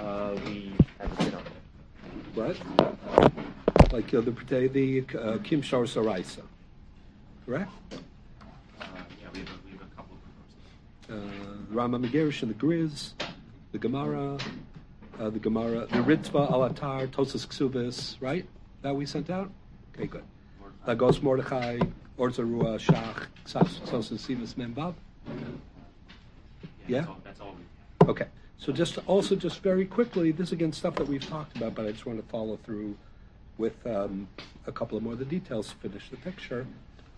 the what? Like the Kimshar Saraisa, correct? Yeah, we have a couple of proposals. Rama Megarish and the Grizz, the Gemara, the Ritva Al Atar, Tosas Ksubis, right? That we sent out. Okay, good. Lagos Mordechai, Orzarua, Shach, Sosan Sivas Membab. Yeah. That's all we have. Okay. So just very quickly, this is again stuff that we've talked about, but I just want to follow through with a couple of more of the details to finish the picture.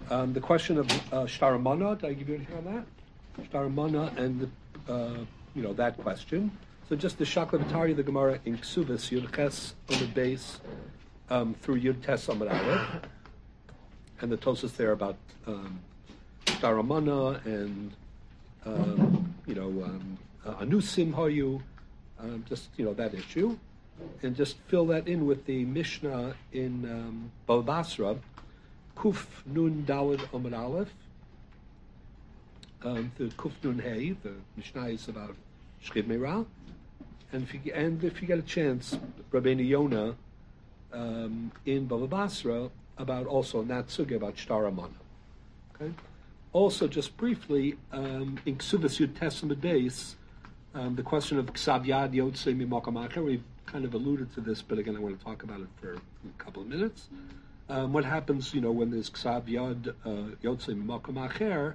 The question of Shtar Mana, did I give you anything on that? Shtar Mana and that question. So just the Shaklavatari of the Gemara in Ksubis, Yudches on the base through Yudches Amar Aleph, and the Tosas there about Shtar Mana and Anusim Hoyu, that issue, and just fill that in with the Mishnah in Bava Basra, Kuf Nun Daled Amud Aleph, the Kuf Nun Hey, the Mishnah is about Shchid Meirah, and if you get a chance, Rabbeinu Yonah in Bava Basra about also Natsuge about Shtar Mana. Okay. Also, just briefly, in Ksubas Yud Tesam Beis, the question of Ksav Yad Yotzei Mimakom Acher, we've kind of alluded to this, but again, I want to talk about it for a couple of minutes. What happens, when there's Ksav Yad Yotzei Mimakom Acher,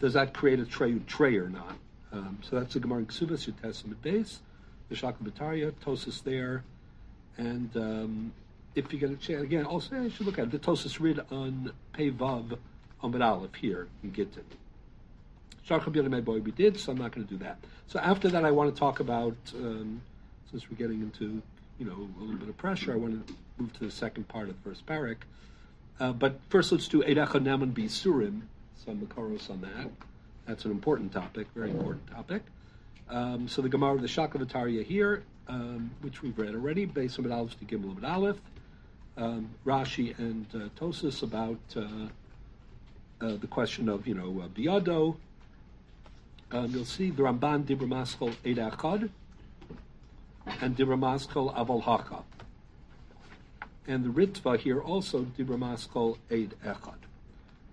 does that create a trey or not? So that's the Gemara in Ksubas Yud Tesam Beis, the Shaklavatari, Tosas there, and if you get a chance, again, also I should look at it, the Tosas Rid on Pei Vav Amud Aleph here in Gittin. We did, so I'm not going to do that. So after that, I want to talk about, since we're getting into, a little bit of pressure, I want to move to the second part of the first parak. But first, let's do Eidecha Naman B'Isurim, some Makaros on that. That's an important topic, very important topic. So the Gemara of the Shaklavatari here, which we've read already, based on Amud Aleph to Gimel Amud Aleph, Rashi and Tosas about... the question of, Biyado, you'll see the Ramban Dibra Maschal Eida Achad and Dibra Maschal Aval Haka. And the Ritva here also Dibra Maschal Eid Echad.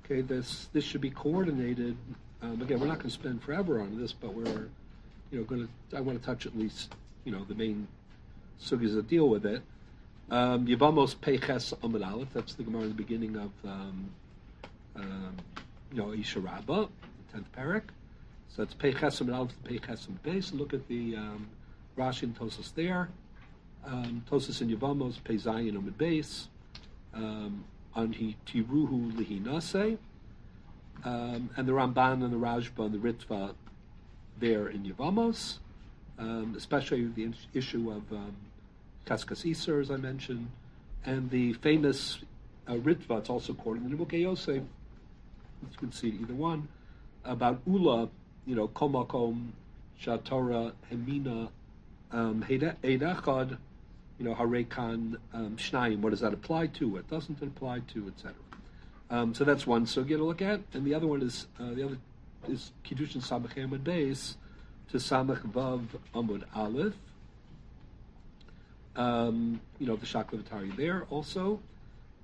Okay, this should be coordinated. Again, we're not going to spend forever on this, but we're, I want to touch at least, the main sugyas that deal with it. Yevamos Peiches Amud Aleph, that's the Gemara in the beginning of. Isha Rabbah, the 10th parak. So it's Pei Chesim Aleph to Pei Chesim Beis. Look at the Rashi and Tosas there. Tosas and Yevamos, Pei Zayin Amud Beis. Anhi Tiruhu Lihinase. And the Ramban and the Rajba and the Ritva there in Yevamos. Especially the issue of Kaskas Iser, as I mentioned. And the famous Ritva, it's also quoted in the book of Yosef. You can see either one about Ula, Komakom, Shatora, Hemina, Eidachad, Harekan, Shnaim. What does that apply to? What doesn't it apply to? Etc. So that's one sugya to look at, and the other one is Kiddushin Samach Amud Beis to Samach Vav Amud Aleph. The Shaklavatari there also.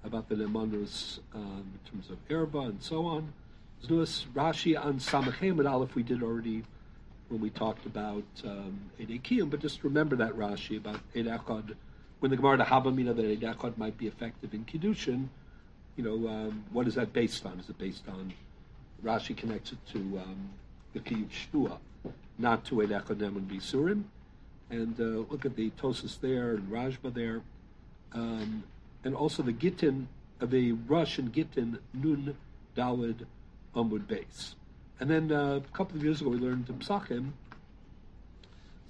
About the Lemanus in terms of Erba and so on. Znus Rashi on Samachem and Aleph we did already when we talked about Eidekiyum, but just remember that Rashi about Eidachod, when the Gemara Havamina that Eidachod might be effective in Kiddushin, what is that based on? Is it based on Rashi connects it to the Kiyuv Shtua, not to Eidachod Naman B'Isurim? And look at the Tosas there and Rajba there. And also the Gittin, the Russian Gittin, Nun Daled Amud Beis. And then a couple of years ago we learned Psachim.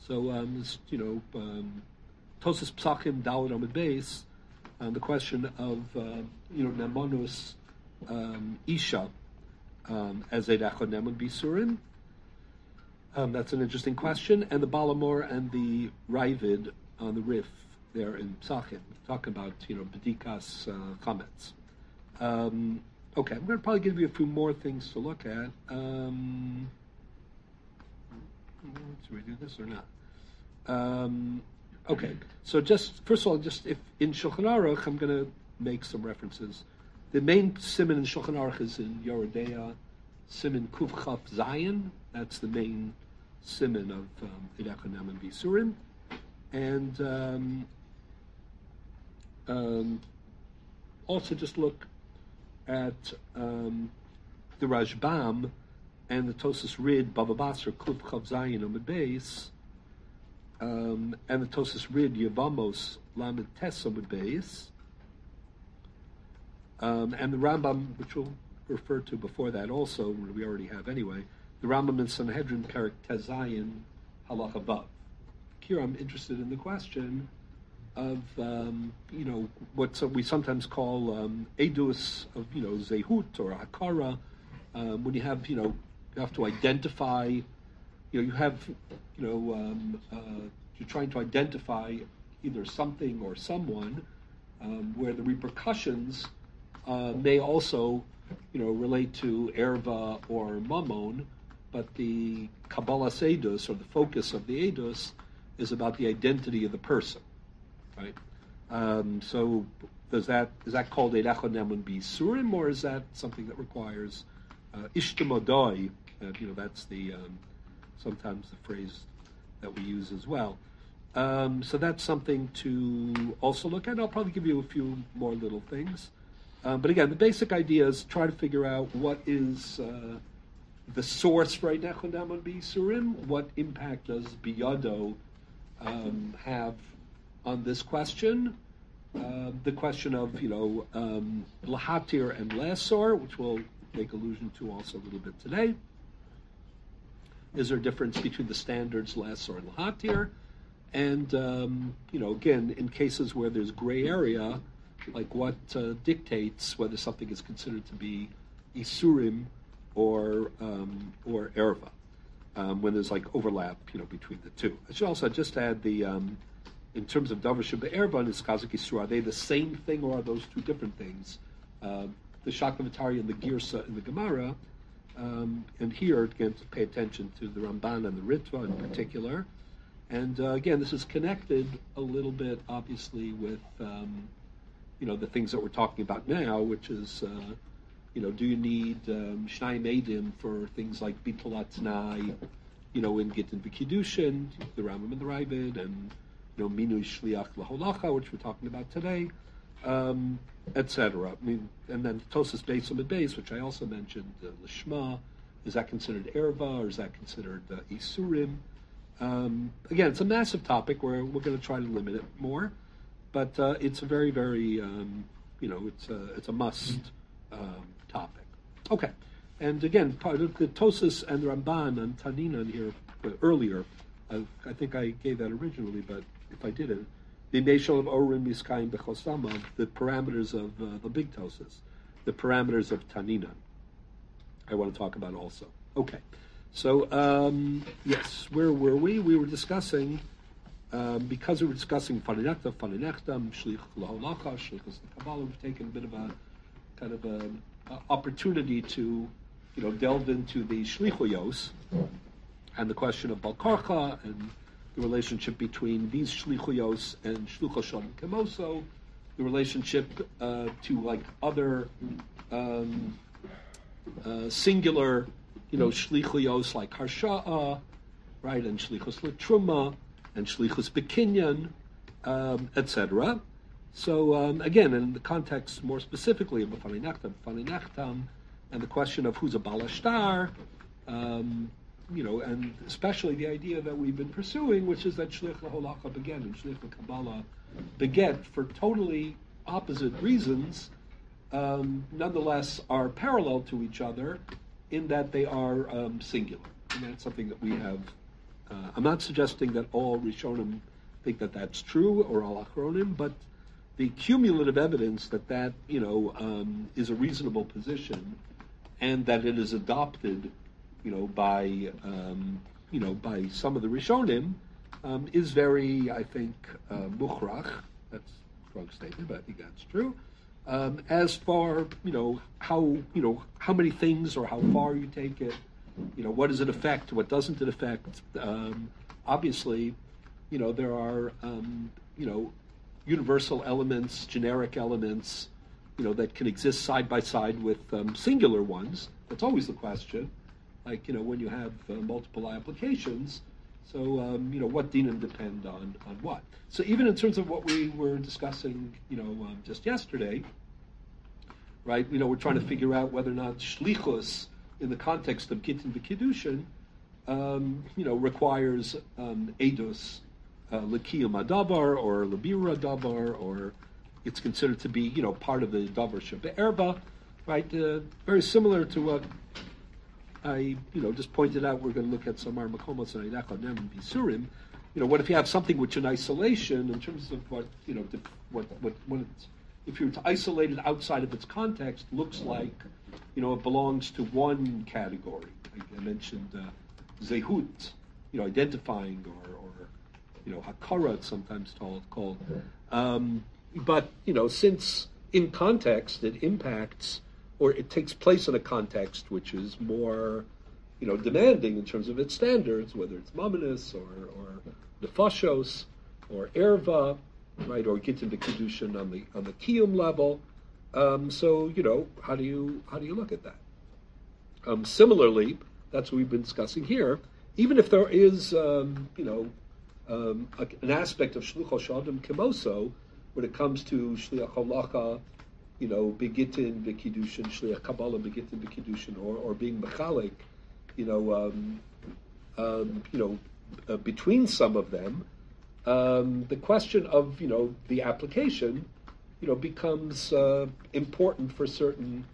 So, Tosas Psachim Daled Amud Beis, the question of, Nemanus Isha as Eidachod Naman B'Isurim. That's an interesting question. And the Balamor and the Ravid on the Rif. There in Psachim, talking about, Bedikas comments. Okay, I'm going to probably give you a few more things to look at. Should we do this or not? Okay, so just, first of all, just if in Shulchan Aruch, I'm going to make some references. The main siman in Shulchan Aruch is in Yoredeya, siman Kuf Chaf Zayin. That's the main siman of Eidecha Naaman V'Yisurim. And also just look at the Rashbam and the Tosas Rid, Bava Basra, Kuf Chaf Zayin on the base. And the Tosas Rid Yevamos Lamed Tes Amud Beis, and the Rambam, which we'll refer to before that also, we already have anyway, the Rambam in Sanhedrin Perek Tezayin Halacha Vav. Here I'm interested in the question of you know, what we sometimes call edus of, you know, zehut or hakara, when you have, you know, you have to identify. You know, you have, you know, you're trying to identify either something or someone, where the repercussions may also, you know, relate to erva or mammon, but the kabbalas edus, or the focus of the edus, is about the identity of the person, right? So, is that called Eidecha Naaman V'Yisurim, or is that something that requires ishtamodai? You know, that's the sometimes the phrase that we use as well. So that's something to also look at. I'll probably give you a few more little things. But again, the basic idea is try to figure out what is the source for Eidecha Naaman V'Yisurim, what impact does Biyado have on this question, the question of, you know, Lahatir and Lesor, which we'll make allusion to also a little bit today. Is there a difference between the standards Lesor and Lahatir? And, you know, again, in cases where there's gray area, like what dictates whether something is considered to be Isurim or Erva, when there's like overlap, you know, between the two. I should also just add the, in terms of Davar Sheba'erva and Chazak Isur, are they the same thing or are those two different things? The Shaklavitari and the Girsa and the Gemara. And here, again, to pay attention to the Ramban and the Ritva in particular. And again, this is connected a little bit, obviously, with, you know, the things that we're talking about now, which is, you know, do you need Shnayim Eidim for things like Bitulat Tnai, you know, in Gittin V'Kiddushin, the Rambam and the Ravid, and, you know, Minui Shliach L'Holacha, which we're talking about today, etc. I mean, and then Tosas Beis Amud Beis, which I also mentioned, Lishma, is that considered Erva or is that considered Isurim? Again, it's a massive topic where we're going to try to limit it more, but it's a very, very, you know, it's a must topic. Okay, and again, part of the Tosas and Ramban and Taninan here earlier, I think I gave that originally, but if I didn't, the parameters of the big Tosas, the parameters of Taninan, I want to talk about also. Okay, so yes, where were we? We were discussing, because we were discussing Farinechta, Farinechtam, Shlich L'Holacha, Shlichus L'Kabbalah, we've taken a bit of a kind of an opportunity to, you know, delve into the Shlichuyos and the question of Balkarcha and the relationship between these shlichuyos and shluchoshan kemoso, the relationship to like other singular, you know, shlichuyos like harsha'a, right, and shlichus latruma, and shlichus bekinyan, etc. So again, in the context more specifically of the farinechtam, and the question of who's a balashtar, you know, and especially the idea that we've been pursuing, which is that Shlich L'Holacha beget and Shlich L'Kabbalah beget for totally opposite reasons, nonetheless are parallel to each other in that they are singular. And that's something that we have. I'm not suggesting that all Rishonim think that that's true or all Achronim, but the cumulative evidence that, you know, is a reasonable position and that it is adopted, you know, by some of the Rishonim, is very, I think, mukhrach. That's a wrong statement, but I think that's true. As far, you know, how many things or how far you take it, you know, what does it affect, what doesn't it affect? Obviously, you know, there are, you know, universal elements, generic elements, you know, that can exist side by side with singular ones. That's always the question. Like, you know, when you have multiple applications, so, you know, what denim depend on what? So even in terms of what we were discussing, you know, just yesterday, right, you know, we're trying to figure out whether or not shlichus, in the context of Gittin v'Kiddushin, you know, requires edus, l'kiyum hadavar, or l'bira davar, or it's considered to be, you know, part of the davar shebe'erba, right? Very similar to what I, you know, just pointed out. We're going to look at some makomos and nem bisurim. You know, what if you have something which in isolation, in terms of what, you know, what it's, if you were to isolate it outside of its context, looks like, you know, it belongs to one category. I mentioned zehut, you know, identifying, or you know, hakara, it's sometimes called. But, you know, since in context it impacts, or it takes place in a context which is more, you know, demanding in terms of its standards, whether it's mamonos or nefashos or erva, right, or Gittin v'Kiddushin on the kiyum level. So, you know, how do you look at that? Similarly, that's what we've been discussing here. Even if there is, you know, an aspect of shlucho shadam kemoso when it comes to shliach halacha, you know, begittin v'kiddushin, shliach kabbalah begittin v'kiddushin, or being mechalik, you know, between some of them, the question of, you know, the application, you know, becomes important for certain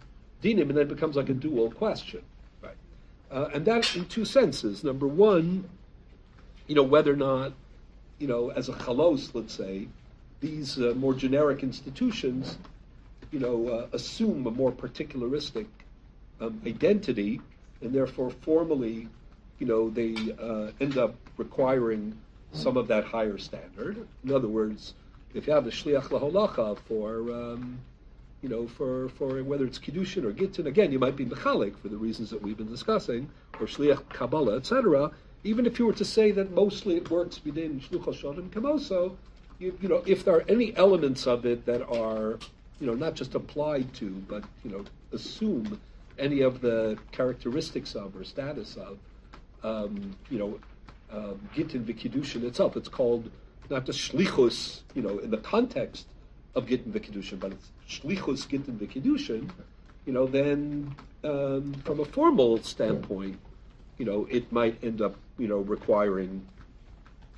dinim, and then becomes like a dual question, right? And that in two senses. Number one, you know, whether or not, you know, as a chalos, let's say, these more generic institutions, you know, assume a more particularistic identity, and therefore formally, you know, they end up requiring some of that higher standard. In other words, if you have a shliach laholacha for, you know, for whether it's kiddushin or gittin, again, you might be mechalik for the reasons that we've been discussing, or shliach kabbalah, etc. Even if you were to say that mostly it works within shlucho shonim kamoso, you know, if there are any elements of it that are, you know, not just applied to, but, you know, assume any of the characteristics of or status of, you know, Gittin v'Kiddushin itself. It's called not just shlichus, you know, in the context of Gittin v'Kiddushin, but it's shlichus Gittin v'Kiddushin, you know, then from a formal standpoint, you know, it might end up, you know, requiring,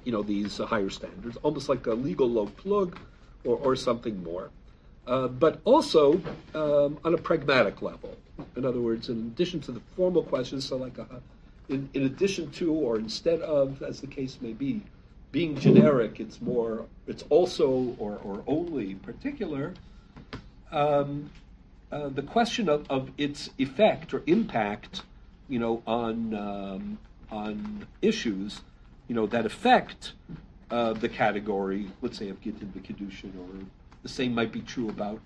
you know, these higher standards, almost like a legal low plug or something more. But also on a pragmatic level. In other words, in addition to the formal questions, so like in addition to or instead of, as the case may be, being generic, it's more, it's also or only particular, the question of its effect or impact, you know, on issues, you know, that affect the category, let's say, of Gittin v'Kiddushin, or the same might be true about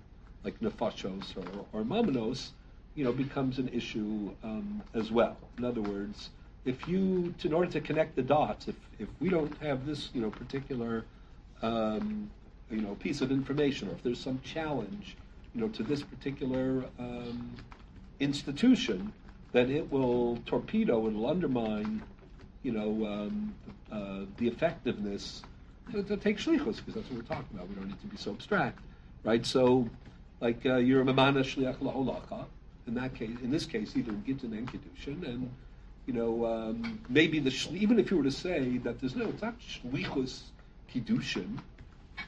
like nefashos or mamonos, you know, becomes an issue as well. In other words, if you, in order to connect the dots, if we don't have this, you know, particular, you know, piece of information, or if there's some challenge, you know, to this particular institution, then it will torpedo, it'll undermine, you know, the effectiveness to take shlichus, because that's what we're talking about. We don't need to be so abstract, right? So, like, you're a mamana shliach la'olacha, in this case, either in Gittin and Kiddushin, and, you know, maybe even if you were to say that there's no, it's not shlichus Kiddushin,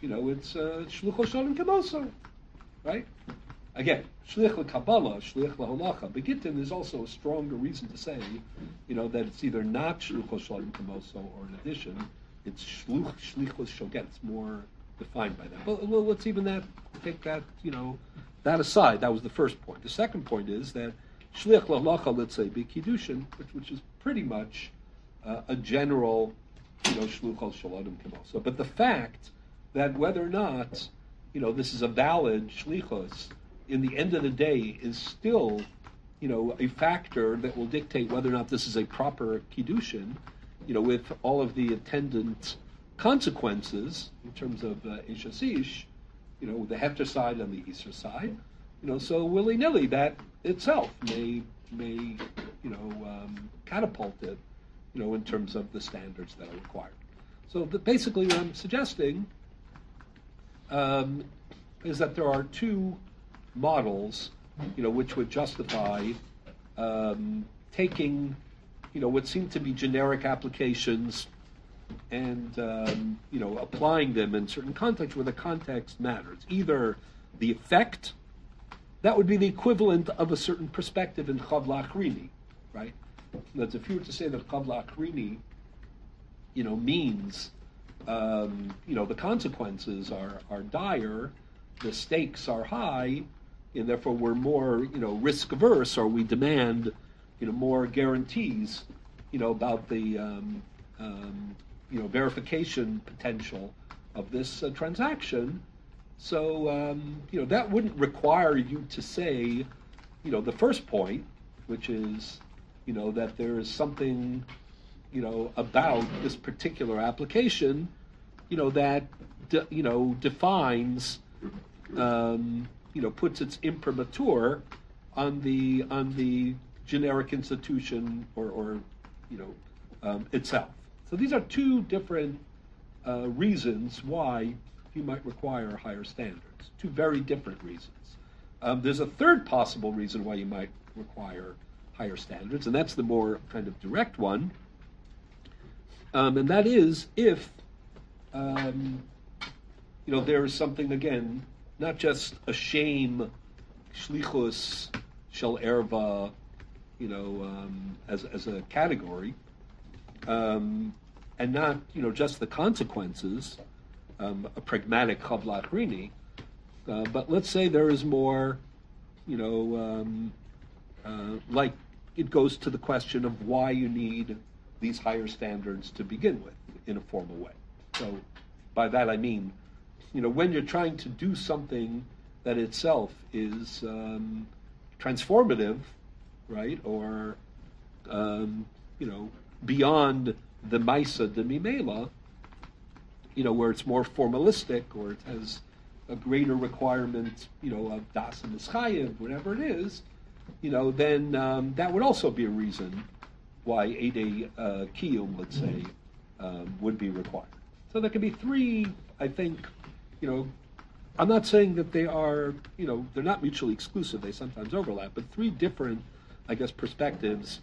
you know, it's shluchos shonim kamoso, right? Again, shlich la'kabbalah, shlich la'olacha, but Gittin is also a stronger reason to say, you know, that it's either not shluchos shonim kamoso or an addition, it's shluch shlichus shoget. It's more defined by that. But well, let's even that take that, you know, that aside. That was the first point. The second point is that shliach la'halacha, let's say, b'kiddushin, which is pretty much a general, you know, shluchal shaladim kamoso. But the fact that whether or not, you know, this is a valid shlichus, in the end of the day, is still, you know, a factor that will dictate whether or not this is a proper kiddushin, you know, with all of the attendant consequences in terms of ish asish, you know, the hefter side and the Easter side, you know, so willy-nilly that itself may you know, catapult it, you know, in terms of the standards that are required. So basically what I'm suggesting is that there are two models, you know, which would justify taking, you know, what seem to be generic applications and, you know, applying them in certain contexts where the context matters. Either the effect, that would be the equivalent of a certain perspective in Chavla Achrini, right? That's if you were to say that Chavla Achrini, you know, means, you know, the consequences are dire, the stakes are high, and therefore we're more, you know, risk-averse, or we demand, you know, more guarantees, you know, about the, you know, verification potential of this transaction. So, you know, that wouldn't require you to say, you know, the first point, which is, you know, that there is something, you know, about this particular application, you know, that, you know, defines, you know, puts its imprimatur on the generic institution or you know, itself. So these are two different reasons why you might require higher standards, two very different reasons. There's a third possible reason why you might require higher standards, and that's the more kind of direct one, and that is if, you know, there is something, again, not just a shame, shlichus, shel erva, you know, as a category, and not, you know, just the consequences, a pragmatic chavla achrini, but let's say there is more, you know, like it goes to the question of why you need these higher standards to begin with in a formal way. So by that I mean, you know, when you're trying to do something that itself is transformative, right, or, you know, beyond the Maisa de Mimela, you know, where it's more formalistic or it has a greater requirement, you know, of Das and Mischayev, whatever it is, you know, then that would also be a reason why Eidei Kiyum, let's say, would be required. So there could be three, I think, you know, I'm not saying that they are, you know, they're not mutually exclusive, they sometimes overlap, but three different, I guess, perspectives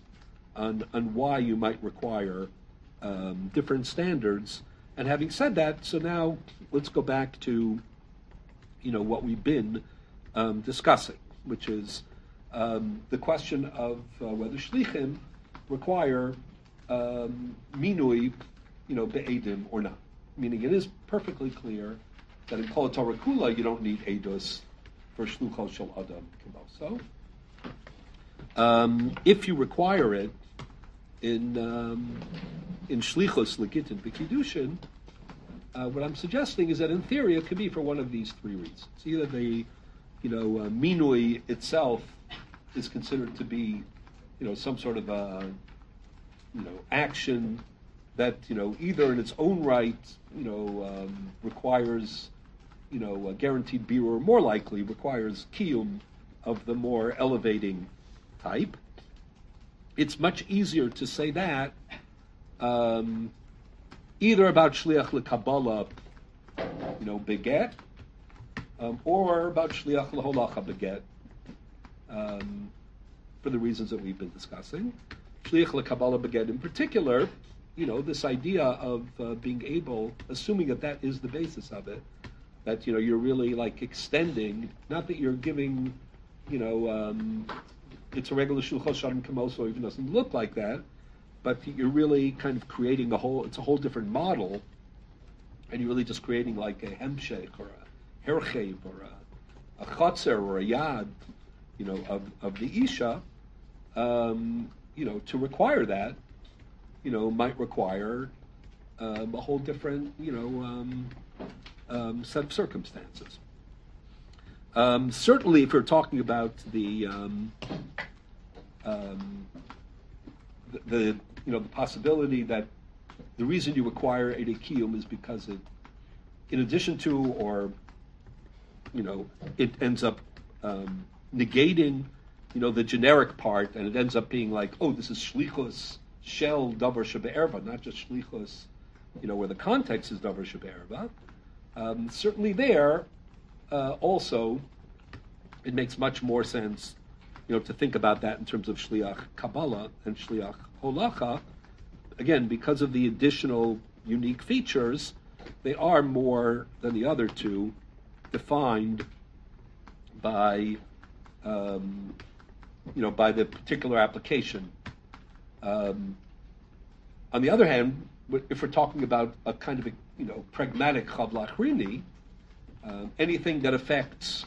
on why you might require different standards. And having said that, so now let's go back to, you know, what we've been discussing, which is the question of whether shlichim require minui, you know, be'edim or not. Meaning it is perfectly clear that in Kol Torah Kula, you don't need edus for shlucho shel adam kimoso. If you require it in shlichus legitin b'kiddushin, what I'm suggesting is that in theory it could be for one of these three reasons. Either the, you know, minui itself is considered to be, you know, some sort of a, you know, action that, you know, either in its own right, you know, requires, you know, a guaranteed birur, or more likely requires kiyum of the more elevating type. It's much easier to say that either about shliach lekabbalah, you know, beget, or about shliach leholacha beget, for the reasons that we've been discussing. Shliach lekabbalah beget in particular, you know, this idea of being able, assuming that that is the basis of it, that, you know, you're really like extending, not that you're giving, you know, it's a regular shulchan sharon kamoso, even doesn't look like that, but you're really kind of creating a whole, it's a whole different model, and you're really just creating like a hemshech or a herchev or a chotzer or a yad, you know, of the isha, you know, to require that, you know, might require a whole different, you know, set of circumstances. Certainly, if you're talking about the you know, the possibility that The reason you acquire a Dekium is because it, in addition to, or, you know, it ends up negating, you know, the generic part, and it ends up being like, oh, this is Shlichus Shel Davar Shebe'erba, not just Shlichus, you know, where the context is Davar Shebe'erba. Certainly there, also, it makes much more sense, you know, to think about that in terms of Shliach Kabbalah and Shliach Holacha. Again, because of the additional unique features, they are more than the other two defined by, you know, by the particular application. On the other hand, if we're talking about a kind of, you know, pragmatic Chavlach Rini, anything that affects,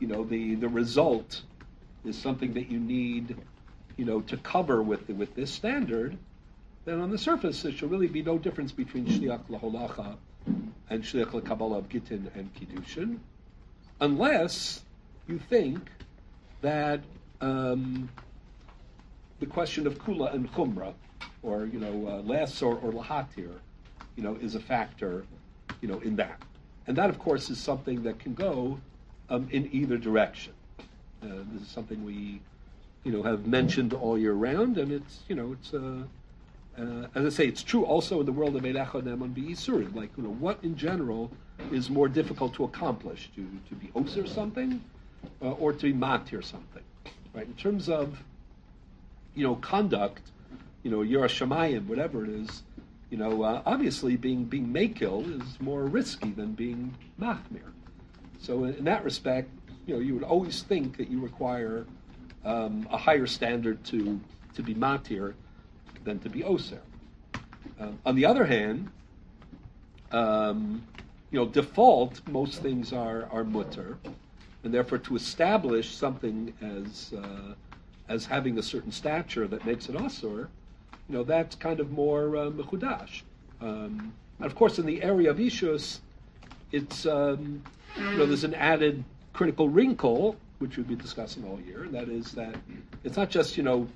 you know, the result is something that you need, you know, to cover with this standard. Then on the surface, there should really be no difference between Shliach L'Holacha and Shliach L'Kabbalah of Gittin and Kiddushin, unless you think that the question of Kula and Chumra, or, you know, Lesser or Lahatir, you know, is a factor, you know, in that. And that, of course, is something that can go in either direction. This is something we, you know, have mentioned all year round, and it's, you know, it's a... as I say, it's true also in the world of Eilecha Ne'eman B'Yisurim. Like, you know, what in general is more difficult to accomplish? To be Oser something, or to be Matir something, right? In terms of, you know, conduct, you know, Yiras Shamayim, whatever it is, you know, obviously being Mekil is more risky than being Machmir. So in that respect, you know, you would always think that you require a higher standard to be Matir than to be Oser. On the other hand, you know, default, most things are mutter, and therefore to establish something as having a certain stature that makes it Oser, you know, that's kind of more mechudash. And of course, in the area of Ishus, it's, you know, there's an added critical wrinkle, which we've been discussing all year, and that is that it's not just, you know,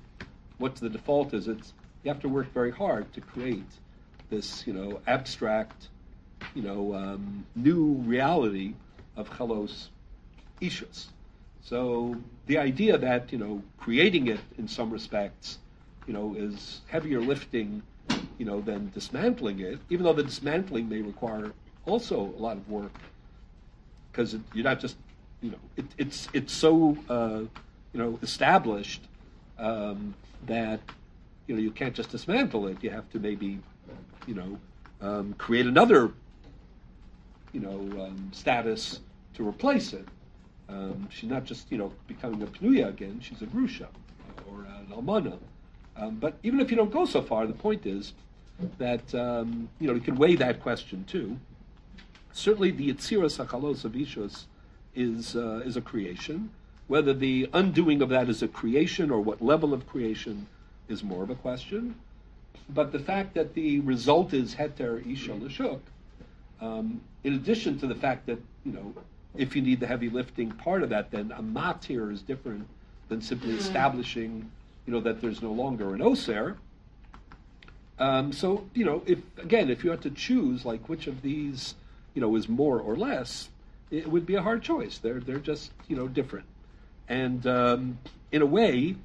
what the default is, it's, you have to work very hard to create this, you know, abstract, you know, new reality of Chalos Ishus. So the idea that, you know, creating it in some respects, you know, is heavier lifting, you know, than dismantling it, even though the dismantling may require also a lot of work, because you're not just, you know, it's so, you know, established that, you know, you can't just dismantle it. You have to maybe, you know, create another, you know, status to replace it. She's not just, you know, becoming a Pnuya again. She's a Grusha or an Almana. But even if you don't go so far, the point is that, you know, you can weigh that question too. Certainly the Yetziras HaChalos of Ishus is a creation. Whether the undoing of that is a creation or what level of creation is more of a question, but the fact that the result is heter isha l'shuk, in addition to the fact that, you know, if you need the heavy lifting part of that, then a matir is different than simply establishing, you know, that there's no longer an oser. So, you know, if you had to choose, like, which of these, you know, is more or less, it would be a hard choice. They're just, you know, different, and in a way.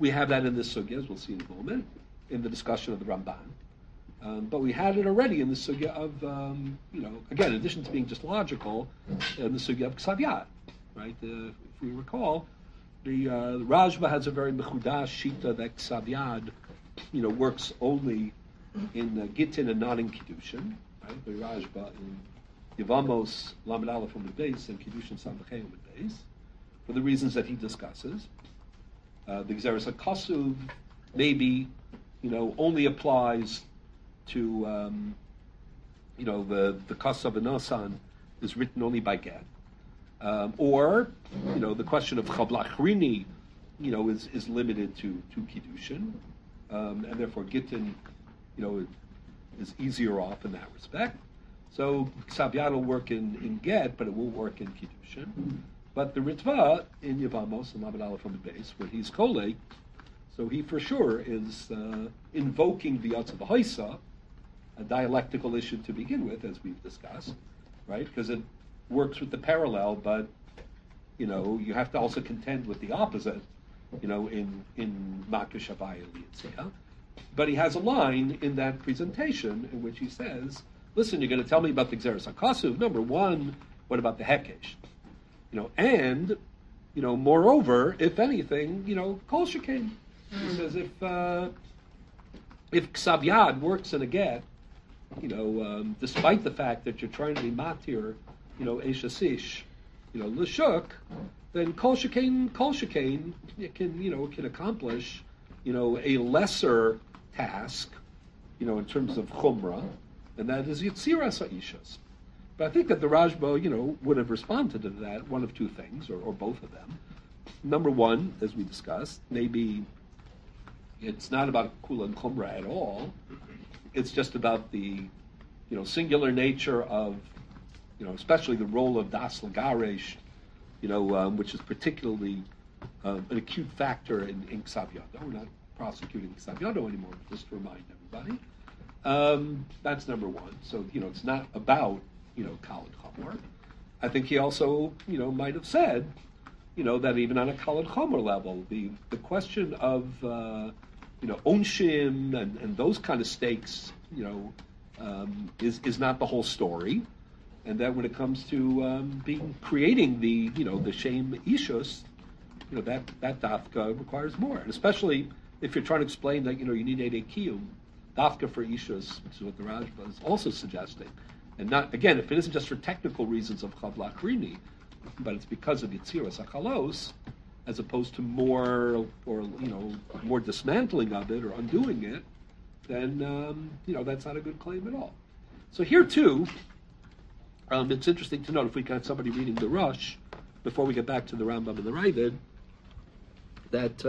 We have that in this sugya, as we'll see in a moment, in the discussion of the Ramban. But we had it already in the sugya of, you know, again, in addition to being just logical, in the sugya of Ksaviyat, right? If we recall, the Rajba has a very mechudash shita that Ksaviyat, you know, works only in Gittin and not in Kiddushin, right? The Rajba in Yevamos, Lamed Aleph on the base, and Kiddushin Samachay on the base, for the reasons that he discusses. The Gzeres HaKasuv maybe, you know, only applies to, you know, the Kasuv and Nasan is written only by Gad. Or, you know, the question of Chavlach Rini, you know, is limited to Kiddushin, and therefore Gittin, you know, is easier off in that respect. So Ksaviyat will work in Gad, but it won't work in Kiddushin. But the Ritva in Yevamos and Lamed Aleph from the base, when he's kolleg, So he for sure is invoking the Yatsa B'Haisa, a dialectical issue to begin with, as we've discussed, right? Because it works with the parallel, but you know, you have to also contend with the opposite, you know, in Makish Havaya Liyitzia. But he has a line in that presentation in which he says, listen, you're going to tell me about the Gzeres HaKasuv. Number one, what about the Hekesh? You know, and, you know, moreover, if anything, you know, Kol Shekain. He says if Ksav Yad works in a get, you know, despite the fact that you're trying to be matir, you know, eshasish, you know, l'shuk, then kol shekain, it can accomplish, you know, a lesser task, you know, in terms of chumrah, and that is yitziras ha'ishas. But I think that the Rajba, you know, would have responded to that, one of two things, or both of them. Number one, as we discussed, maybe it's not about kula and chumrah at all. It's just about the, you know, singular nature of, you know, especially the role of das l'garesh, you know, which is particularly an acute factor in Ksav Yado. We're not prosecuting Ksav Yado anymore, just to remind everybody. That's number one. So, you know, it's not about, you know, kol and chumrah. I think he also, you know, might have said, you know, that even on a kol and chumrah level, the question of you know, onshim and those kind of stakes, you know, is not the whole story, and that when it comes to creating the, you know, the shame ishus, you know, that dafka requires more, and especially if you're trying to explain that, you know, you need a kiyum dafka for ishus, which is what the Rajba is also suggesting, and not again if it isn't just for technical reasons of chavla krini, but it's because of yitziras hakalos, as opposed to more, or, you know, more dismantling of it or undoing it, then, you know, that's not a good claim at all. So here too, it's interesting to note, if we got somebody reading the Rush, before we get back to the Rambam and the Ravid, that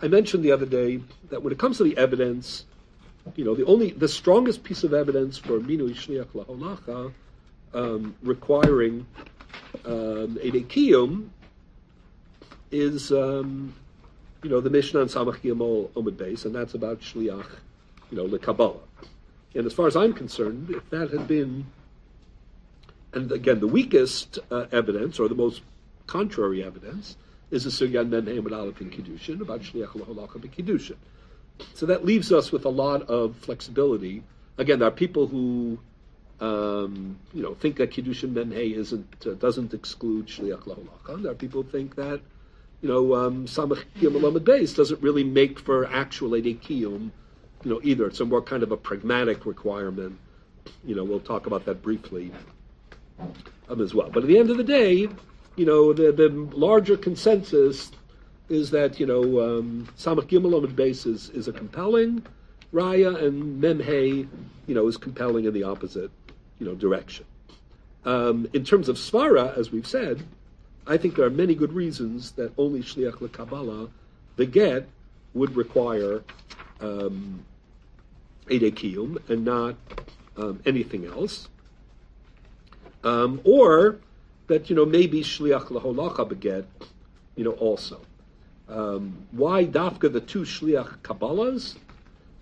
I mentioned the other day that when it comes to the evidence, you know, the strongest piece of evidence for Minui Shliach Laholacha requiring Eidei Kiyum is, you know, the Mishnah on Samach Gimel Omid Beis, and that's about Shliach, you know, LeKabbalah. And as far as I'm concerned, if that had been, and again, the weakest evidence, or the most contrary evidence, is the Sugyan Memheim and Aleph in Kiddushin, about Shliach LaHolacha B'Kiddushin. So that leaves us with a lot of flexibility. Again, there are people who, you know, think that Kiddushin Memheim doesn't exclude Shliach LaHolacha, and there are people who think that, you know, Samach Gimel Amud Beis doesn't really make for actual Eidei Kiyum, you know, either. It's a more kind of a pragmatic requirement. You know, we'll talk about that briefly as well. But at the end of the day, you know, the larger consensus is that, you know, Samach Gimel Amud Beis is a compelling Raya, and Memhei, you know, is compelling in the opposite, you know, direction. In terms of Svara, as we've said, I think there are many good reasons that only Shliach LeKabbalah, the get, would require Eidei Kiyum and not anything else. Or that, you know, maybe Shliach LaHolacha beget, you know, also. Why dafka the two Shliach Kabbalahs?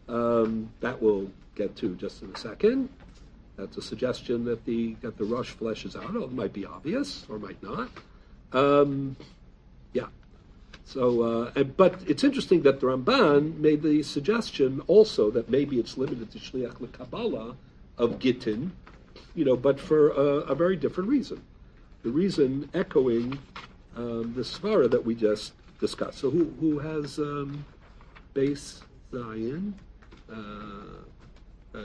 That we'll get to just in a second. That's a suggestion that the Rush fleshes out. It might be obvious or might not. But it's interesting that the Ramban made the suggestion also that maybe it's limited to Shliach LeKabbalah of Gittin, you know, but for a very different reason. The reason echoing the Svara that we just discussed. So who has Beis Zion?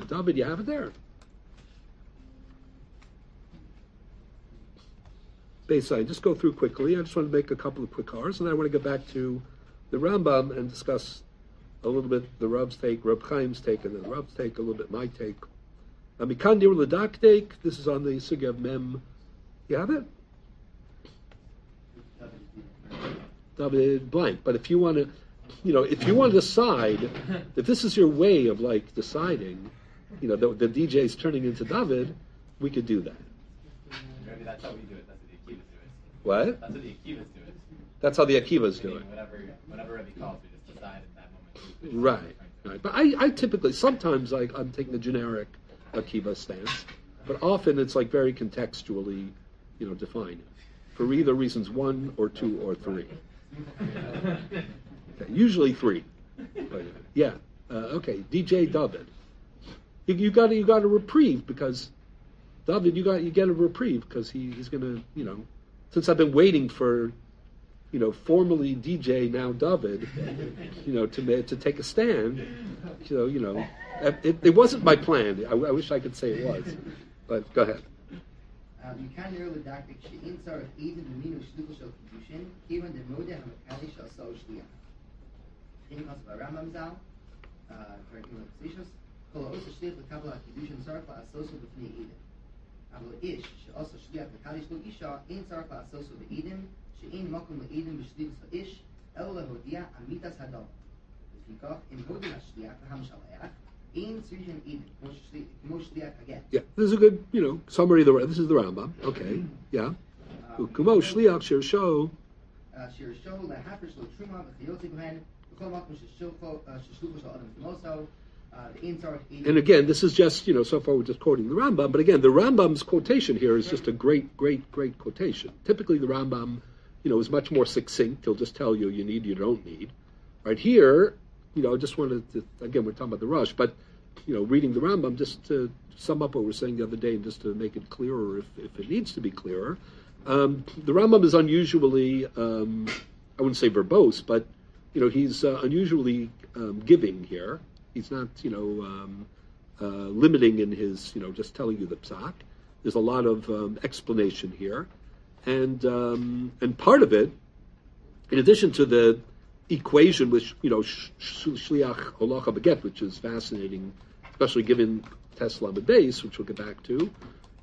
David, you have it there. Beis Zion. Just go through quickly. I just want to make a couple of quick R's, and then I want to get back to the Rambam and discuss a little bit the Rav's take, Rav Chaim's take, and then Rav's take, a little bit my take. Mikan Dir Ladak take. This is on the Sugya of Mem. You have it? David blank. But if you want to, you know, if you want to decide, if this is your way of, like, deciding, you know, the DJ's turning into David, we could do that. Maybe that's how we do it. What? That's how the Akivas do it. Whatever Rebbe calls, we just decide at that moment. Right. But I typically, sometimes I'm taking the generic Akiva stance, but often it's very contextually, defined for either reasons 1 or 2 or 3. Okay, usually 3. But yeah. Okay, DJ David. You got a reprieve because David, you get a reprieve because he's gonna, since I've been waiting for, formerly DJ, now David, to take a stand, it wasn't my plan. I wish I could say it was, but go ahead. You can hear the dactic she'in tzar of even the minu shluchos shel kedushin even the modeh hamakali shel sol shliach. In Kos Varamam Zal, curriculum positions. Also shliach lekabla kedushin tzar kla asosu b'fnei idim. Avlo ish she also shliach lekali shlo isha in tzar kla asosu b'idim she'in makom le'idim b'shlichus ha'ish el lehodia amitas hadam. Lefikoch in modeh hashliach v'hamshalayach. Yeah, this is a good, summary of this is the Rambam. Okay, yeah. Kumo shliach shirsho. Shirsho lahafer shlo truma v'chiyotzi kohen v'chol makom shishlucho shal adam v'moso. And again, this is just, so far we're just quoting the Rambam, but again, the Rambam's quotation here is just a great, great, great quotation. Typically, the Rambam, is much more succinct. He'll just tell you need, you don't need. Right here. I just wanted to, again, we're talking about the Rush, but, reading the Rambam, just to sum up what we were saying the other day and just to make it clearer if it needs to be clearer, the Rambam is unusually, I wouldn't say verbose, but, he's unusually giving here. He's not, limiting in his, just telling you the psak. There's a lot of explanation here. And part of it, in addition to the equation with shliach holacha beget, which is fascinating, especially given Tesla Amadeus, which we'll get back to,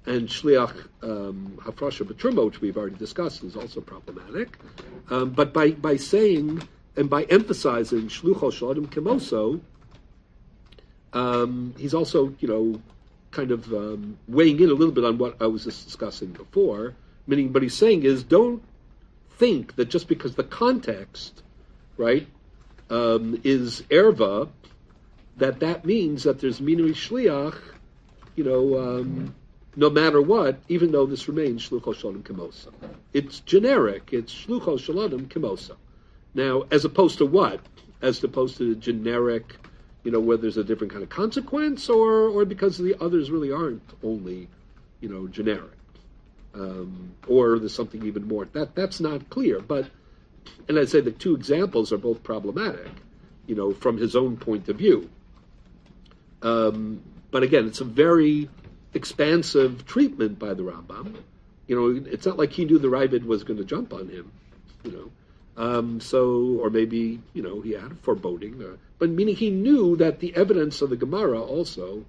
and shliach hafrasha b'truma, which we've already discussed, is also problematic. But by saying and by emphasizing shlucho shalom kemoso, he's also weighing in a little bit on what I was just discussing before. Meaning, what he's saying is, don't think that just because the context is erva, that means that there's minui shliach, no matter what, even though this remains shlucho shalom kemosa. It's generic, it's shlucho shalom kemosa. Now, as opposed to what? As opposed to the generic, where there's a different kind of consequence, or because the others really aren't only, generic. Or there's something even more. That's not clear, but and I'd say the two examples are both problematic, from his own point of view. But again, it's a very expansive treatment by the Rambam. It's not like he knew the Ravid was going to jump on him, or maybe, he had a foreboding. But meaning he knew that the evidence of the Gemara also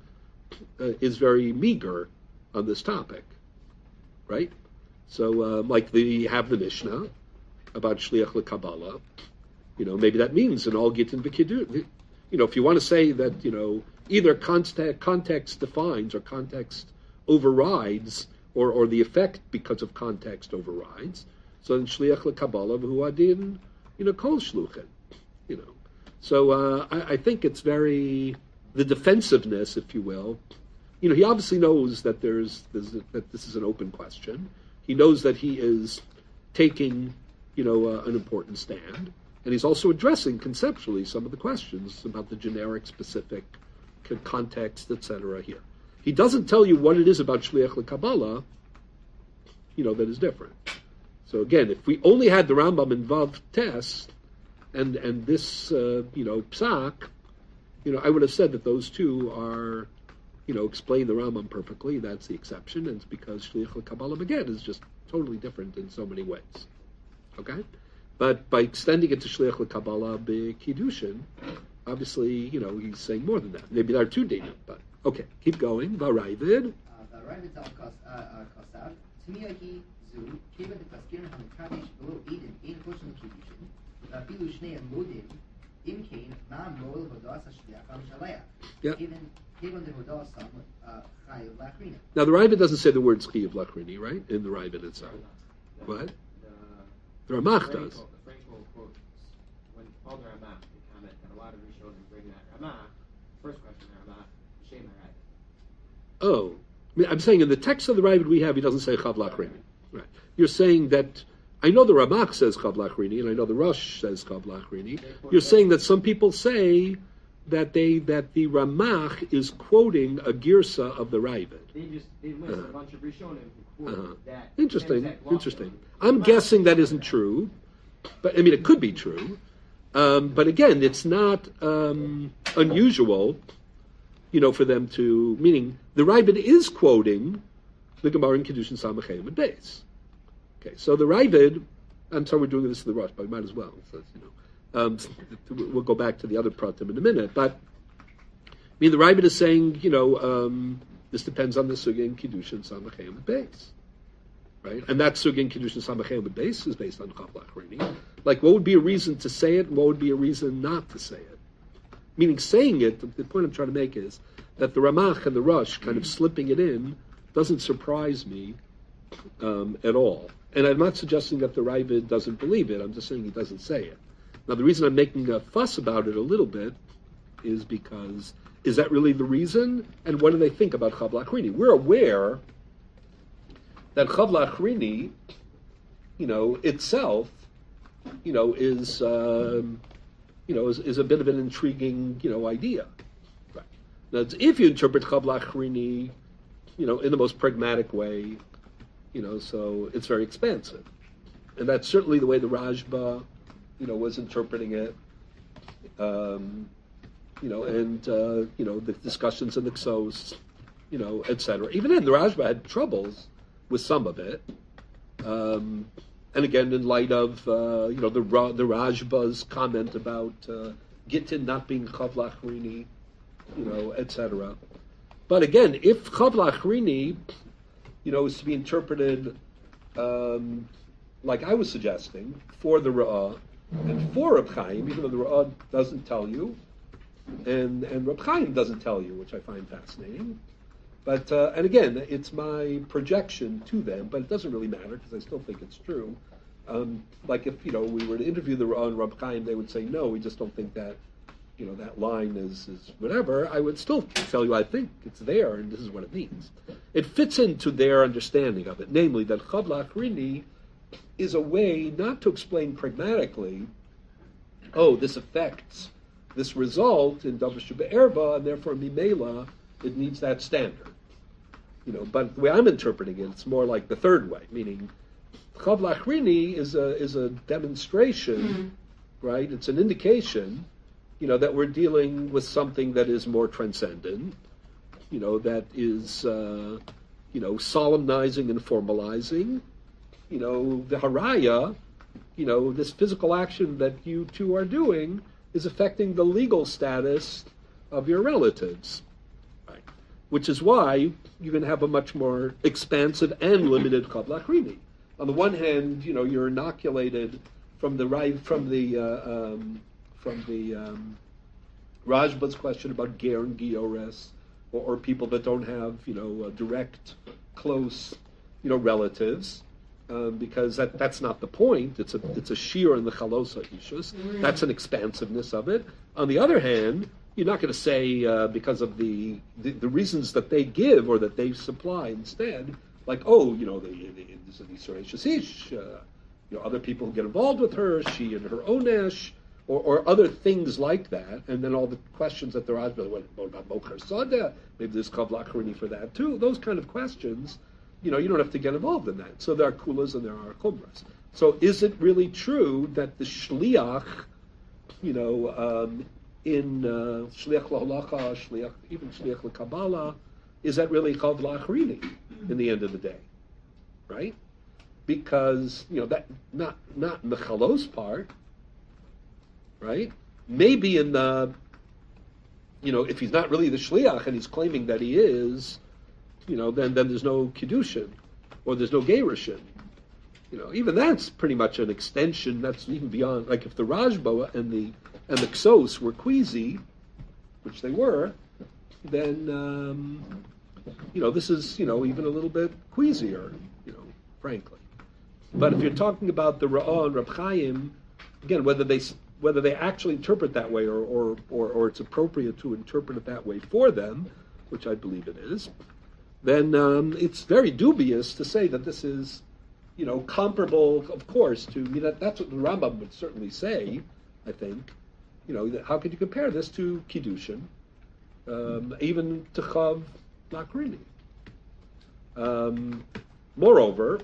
is very meager on this topic, right? So, you have the Mishnah about shliach lekabbalah, maybe that means an all gittin b'kiddushin. If you want to say that, either context defines or context overrides, or the effect because of context overrides, so then shliach lekabbalah v'hu adin, kol shluchin, So I think it's very, the defensiveness, if you will, he obviously knows that that this is an open question. He knows that he is taking an important stand. And he's also addressing conceptually some of the questions about the generic, specific context, etc. here. He doesn't tell you what it is about Shliach LeKabbalah, that is different. So again, if we only had the Rambam in Vav Tes and this, Psak, I would have said that those two are, explain the Rambam perfectly. That's the exception. And it's because Shliach LeKabbalah, again, is just totally different in so many ways. Okay, but by extending it to shliach lekabbalah b'kiddushin, obviously he's saying more than that. Maybe there are two dinim, but okay, keep going. V'arayvid. V'arayvid al kosav tmiyahi zu kiva depaskirin hamikadesh below eden ein koshen kiddushin v'afilu shnei amodim imkein ma'amol hodas hashliach hamshalayach. Yeah. Now the Rayvid doesn't say the word chiyav lachrini, right? In the Rayvid itself. Go ahead. The Ramach does. The Frankel quotes, when Paul the Ramach, the comment first question there about Shema, right? Oh, I mean, I'm saying in the text of the Ravid we have, he doesn't say Chav Lachrini. Right. You're saying that, I know the Ramak says Chav Lachrini, and I know the Rosh says Chav Lachrini. You're saying that some people say that the Ramach is quoting a girsa of the Ravid. They list a bunch of Rishonim who quote that. Interesting. I'm guessing that isn't true, but I mean it could be true. But again, it's not unusual, for them to. Meaning the Ravid is quoting the Gemara in Kedushin Samachem and Beis. Okay, so the Ravid. I'm sorry, we're doing this to the Rosh, but we might as well. So, we'll go back to the other pratim in a minute, but I mean the Ravid is saying, this depends on the sugya in Kiddushin Samachem Beis, right? And that sugya in Kiddushin Samachem Beis is based on Chav Lachrini. Like, what would be a reason to say it? And what would be a reason not to say it? Meaning, saying it. The point I'm trying to make is that the Ramach and the Rosh kind of slipping it in doesn't surprise me at all. And I'm not suggesting that the Ravid doesn't believe it. I'm just saying he doesn't say it. Now, the reason I'm making a fuss about it a little bit is because, is that really the reason? And what do they think about Chav Lachrini? We're aware that Chav Lachrini, itself, is, is a bit of an intriguing, idea. Right. Now, if you interpret Chav Lachrini, in the most pragmatic way, so it's very expansive. And that's certainly the way the Rajba, was interpreting it, and the discussions in the Ksos, etc. Even then, the Rajba had troubles with some of it, and again, in light of the Rajba's comment about Gittin not being Chav Lachrini, etc. But again, if Chav Lachrini, is to be interpreted like I was suggesting for the Ra'ah. And for Reb Chaim, even though the Ra'ah doesn't tell you, and Reb Chaim doesn't tell you, which I find fascinating. But and again, it's my projection to them, but it doesn't really matter because I still think it's true. Like if we were to interview the Ra'ah and Reb Chaim, they would say no, we just don't think that that line is whatever. I would still tell you I think it's there, and this is what it means. It fits into their understanding of it, namely that Chav Lachrini is a way not to explain pragmatically, this affects this result in Davar Shebe'erba, and therefore Mimela, it needs that standard. But the way I'm interpreting it, it's more like the third way, meaning Chav Lachrini is a demonstration, right? It's an indication, that we're dealing with something that is more transcendent, that is, solemnizing and formalizing, the haraya, this physical action that you two are doing is affecting the legal status of your relatives, right? Which is why you can have a much more expansive and limited Chav Lachrini. On the one hand, you're inoculated from the Rajba's question about ger and giores, or people that don't have direct, close, relatives. Because that's not the point. It's a shear in the chalosa ishus. That's an expansiveness of it. On the other hand, you're not going to say because of the reasons that they give or that they supply instead, like this is the Sureshus Ish, other people who get involved with her, she and her onesh, or other things like that. And then all the questions that the Rajba, what about Mokher Sada? Maybe there's Chav Lachrini for that too. Those kind of questions. You don't have to get involved in that. So there are kulas and there are chumras. So is it really true that the shliach, in shliach lahalacha, even shliach lekabbalah, is that really Chav Lachrini in the end of the day, right? Because that not in the chalos part, right? Maybe in the if he's not really the shliach and he's claiming that he is. Then there's no kiddushin, or there's no gerushin. Even that's pretty much an extension. That's even beyond. Like if the Rajba and the Ksos were queasy, which they were, then this is even a little bit queasier, frankly. But if you're talking about the Ra'ah and Reb Chaim, again, whether they whether they actually interpret that way or it's appropriate to interpret it that way for them, which I believe it is, then it's very dubious to say that this is, you know, comparable, of course, to, you know, that's what the Rambam would certainly say, I think. You know, how could you compare this to Kiddushin, even to Chav, not really. Moreover,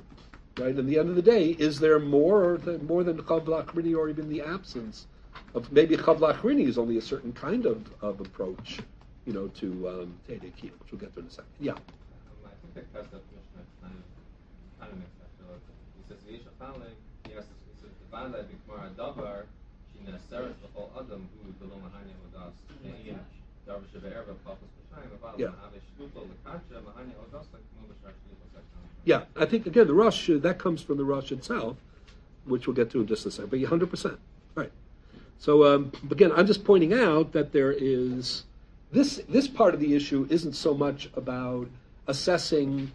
right, at the end of the day, is there more than Chav Lachrini, or even the absence of, maybe Chav Lachrini is only a certain kind of approach, you know, to Teidei Kiel, which we'll get to in a second. Yeah? I think that Kaz definition kind of makes that feel like he says, Yesha Chalek, yes, he says, the Bala Bikmar Adavar, she Neseres the whole Adam, who the Lomahani Odas, and Darvish of Erba, Papas Pashayim, Abad, Avish Lupo, Lakacha, Mahani Odas, like Mubashak, Lupo. Yeah, I think, again, the Rosh, that comes from the Rosh itself, which we'll get to in just a second, but 100%. All right. So, again, I'm just pointing out that there is, this part of the issue isn't so much about assessing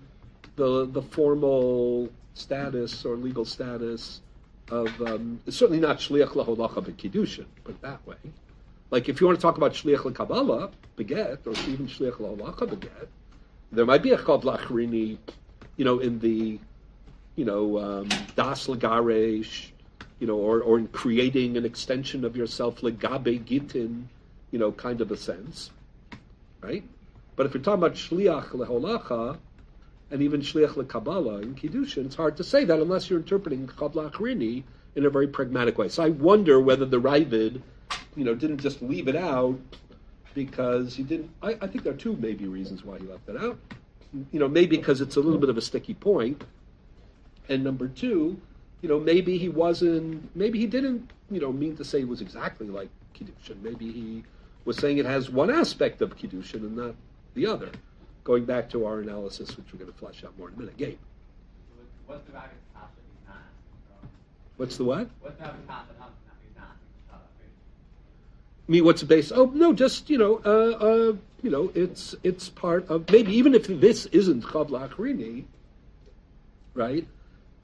the formal status or legal status of, it's certainly not Shliach L'Holacha B'Kiddushin, put it that way. Like, if you want to talk about Shliach L'Kabbalah, Beget, or even Shliach L'Holacha Beget, there might be a Chav Lachrini, you know, in the, you know, das legaresh, you know, or in creating an extension of yourself, legabe gitin, you know, kind of a sense, right? But if you're talking about shliach leholacha and even shliach lekabbalah in Kiddushin, it's hard to say that unless you're interpreting chav lachrini in a very pragmatic way. So I wonder whether the Ravid, you know, didn't just leave it out because he didn't. I think there are two maybe reasons why he left it out. You know, maybe because it's a little bit of a sticky point, and number two, you know, maybe he didn't, you know, mean to say it was exactly like Kiddushin. Maybe he was saying it has one aspect of Kiddushin and not the other. Going back to our analysis, which we're going to flesh out more in a minute. Gabe. What's the Ravid's top that he's not? What's the what? What's the Ravid's top that he's not? Me, what's the base? Oh no, just, you know, you know, it's part of, maybe even if this isn't Chav Lachrini, right?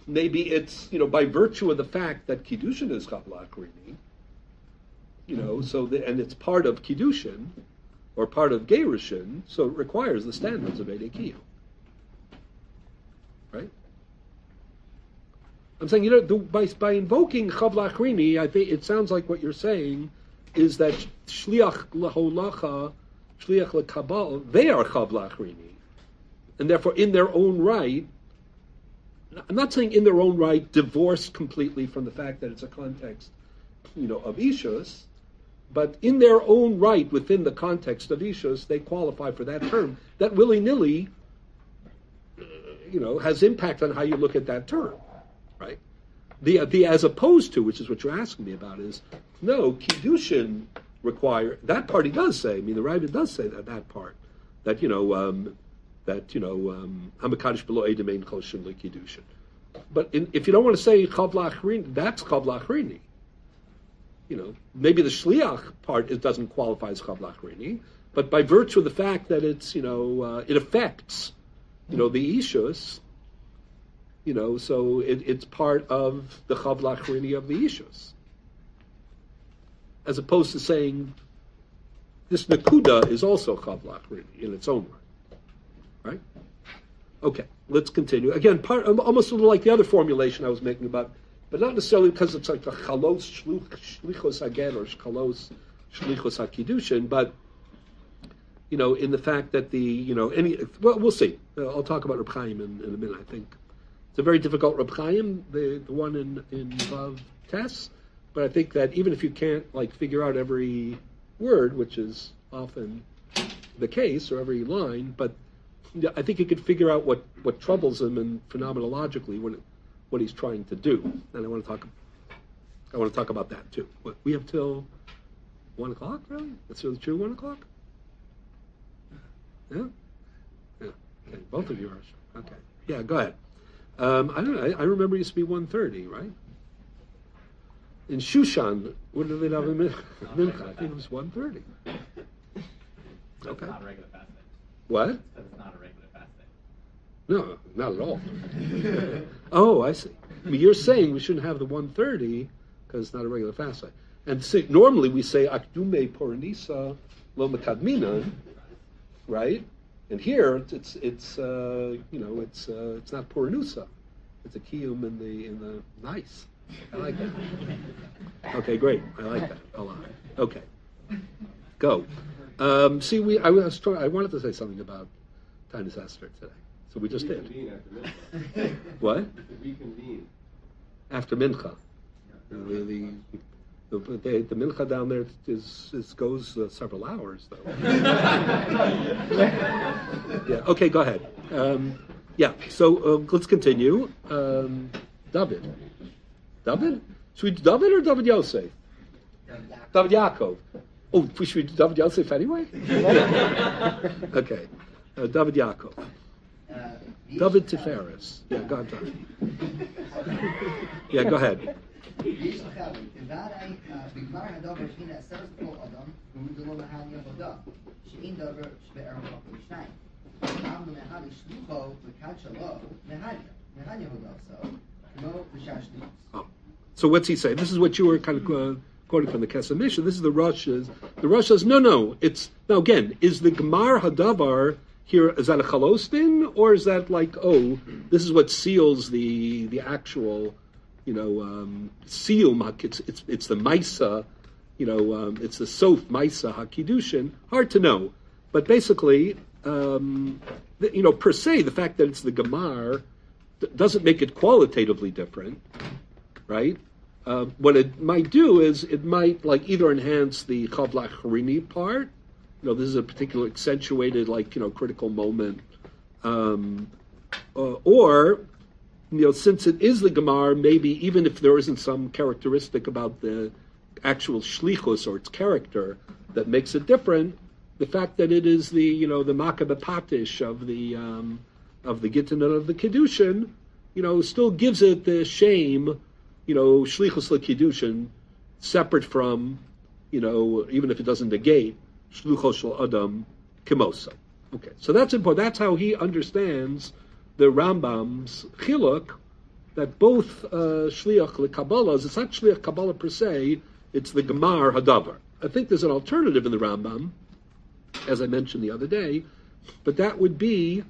Maybe it's, you know, by virtue of the fact that Kiddushin is Chav Lachrini, you know, so and it's part of Kiddushin or part of Gerushin, so it requires the standards of Eidei Kiel, right? I'm saying, you know, by invoking Chav Lachrini, I think it sounds like what you're saying is that Shliach L'Holacha, Shliach LeKabbalah, they are Chav Lachrini, and therefore in their own right, I'm not saying in their own right divorced completely from the fact that it's a context, you know, of Ishus, but in their own right within the context of Ishus, they qualify for that term. That willy-nilly, you know, has impact on how you look at that term, right? The as opposed to, which is what you're asking me about, is no, Kiddushin require that part. He does say, I mean, the Ravid does say that part, that, you know, hamakadosh below edamein kol shem lekiddushin. But if you don't want to say chav lachrini, that's chav lachrini. You know, maybe the shliach part doesn't qualify as chav lachrini, but by virtue of the fact that it's, you know, it affects, you know, the ishus, you know, so it's part of the chav lachrini of the ishus. As opposed to saying, this nakuda is also chav lachrini in its own right, right? Okay, let's continue. Again, part almost a little like the other formulation I was making about, but not necessarily because it's like a chalos shlichos again or chalos shlichos hakidushin, but, you know, in the fact that the, you know, we'll see. I'll talk about Reb Chaim in a minute. I think it's a very difficult Reb Chaim, the one in Vav Tes. But I think that even if you can't, like, figure out every word, which is often the case, or every line, but I think you could figure out what troubles him and phenomenologically what he's trying to do. And I want to talk about that too. What, we have till 1 o'clock, really? That's really true. 1 o'clock? Yeah. Yeah. Okay. Both of you are. Okay. Yeah. Go ahead. I don't know. I remember it used to be 1:30, right? In Shushan, what did they have in Mincha? I think it was 1:30. Okay. That's not a regular fast day. What? That's not a regular fast day. No, not at all. Oh, I see. I mean, you're saying we shouldn't have the 1:30 because it's not a regular fast day. And see, normally we say akdume poranisa lo makadminan, right? And here it's not poranusa, it's a kiyum in the nice. I like that. Okay, great. I like that a lot. Okay, go. I wanted to say something about Tainus Esther today, so we just did. After what? Reconvene after mincha. Yeah. Really. The mincha down there goes several hours though. Yeah. Okay. Go ahead. Yeah. So let's continue. David. David? Should we do David or David Yosef? David Yaakov. Oh, should we do David Yosef anyway? Okay. David Yaakov. David Tiferes. Yeah. Go on, David. Yeah. Go ahead. Oh. So what's he saying? This is what you were kind of quoting from the Kesem Mishnah. This is the Rosh. The Rosh says, no. It's now again. Is the Gemar Hadavar here? Is that a chalos din, or is that like, this is what seals the actual, siyum? It's the Maisa, it's the Sof Maisa Hakidushin. Hard to know, but basically, per se, the fact that it's the Gemar doesn't make it qualitatively different, right? What it might do is it might either enhance the Chavlach Harini part. This is a particular accentuated critical moment, or since it is the Gemar, maybe even if there isn't some characteristic about the actual shlichus or its character that makes it different, the fact that it is the the Makabeh Patish of the Gittin and of the Kiddushin, still gives it the shame, Shlichus L'Kiddushin, separate from, even if it doesn't negate, Shlucho Shel Adam Kimosa. Okay, so that's important. That's how he understands the Rambam's Chiluk, that both Shliach L'Kabbalah, it's not Shliach Kabbalah per se, it's the Gemar Hadavar. I think there's an alternative in the Rambam, as I mentioned the other day, but that would be,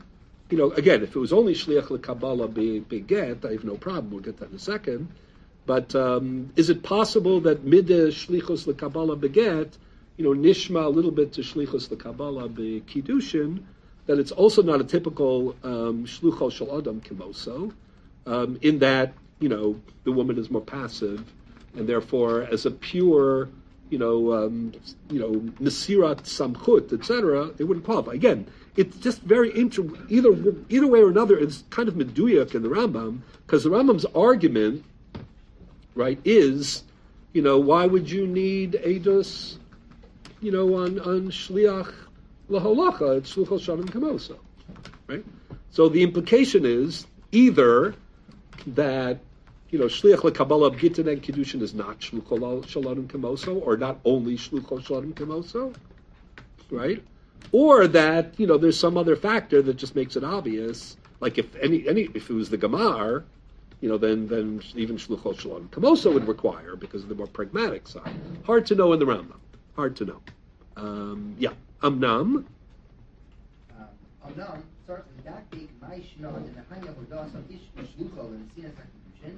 again, if it was only Shliach LeKabbalah beget, I have no problem. We'll get that in a second. But is it possible that Mideh Shlichus LeKabbalah beget, Nishma a little bit to Shlichus LeKabbalah beKidushin, that it's also not a typical Shlucho Shel Adam Kimoso, in that, the woman is more passive, and therefore, as a pure, Mesirat Samchut, etc., it wouldn't qualify. Again, it's just very interesting. Either way or another, it's kind of meduyak in the Rambam, because the Rambam's argument, right, is, why would you need edus, on shliach laholacha, it's shluchos shel adam kamoso, right? So the implication is either that shliach lekabbalah gittin and kiddushin is not shluchos shel adam kamoso, or not only shluchos shel adam kamoso, right? Or that, there's some other factor that just makes it obvious. Like if if it was the Gemar, then even Shluchot Shalom Kamoso would require, because of the more pragmatic side. Hard to know in the Rambam. Hard to know. Yeah. Amnam. Amnam starts with Dakik Maishna and the Hanya Vodas of Ish Shluchah and the Sinas Akidushin,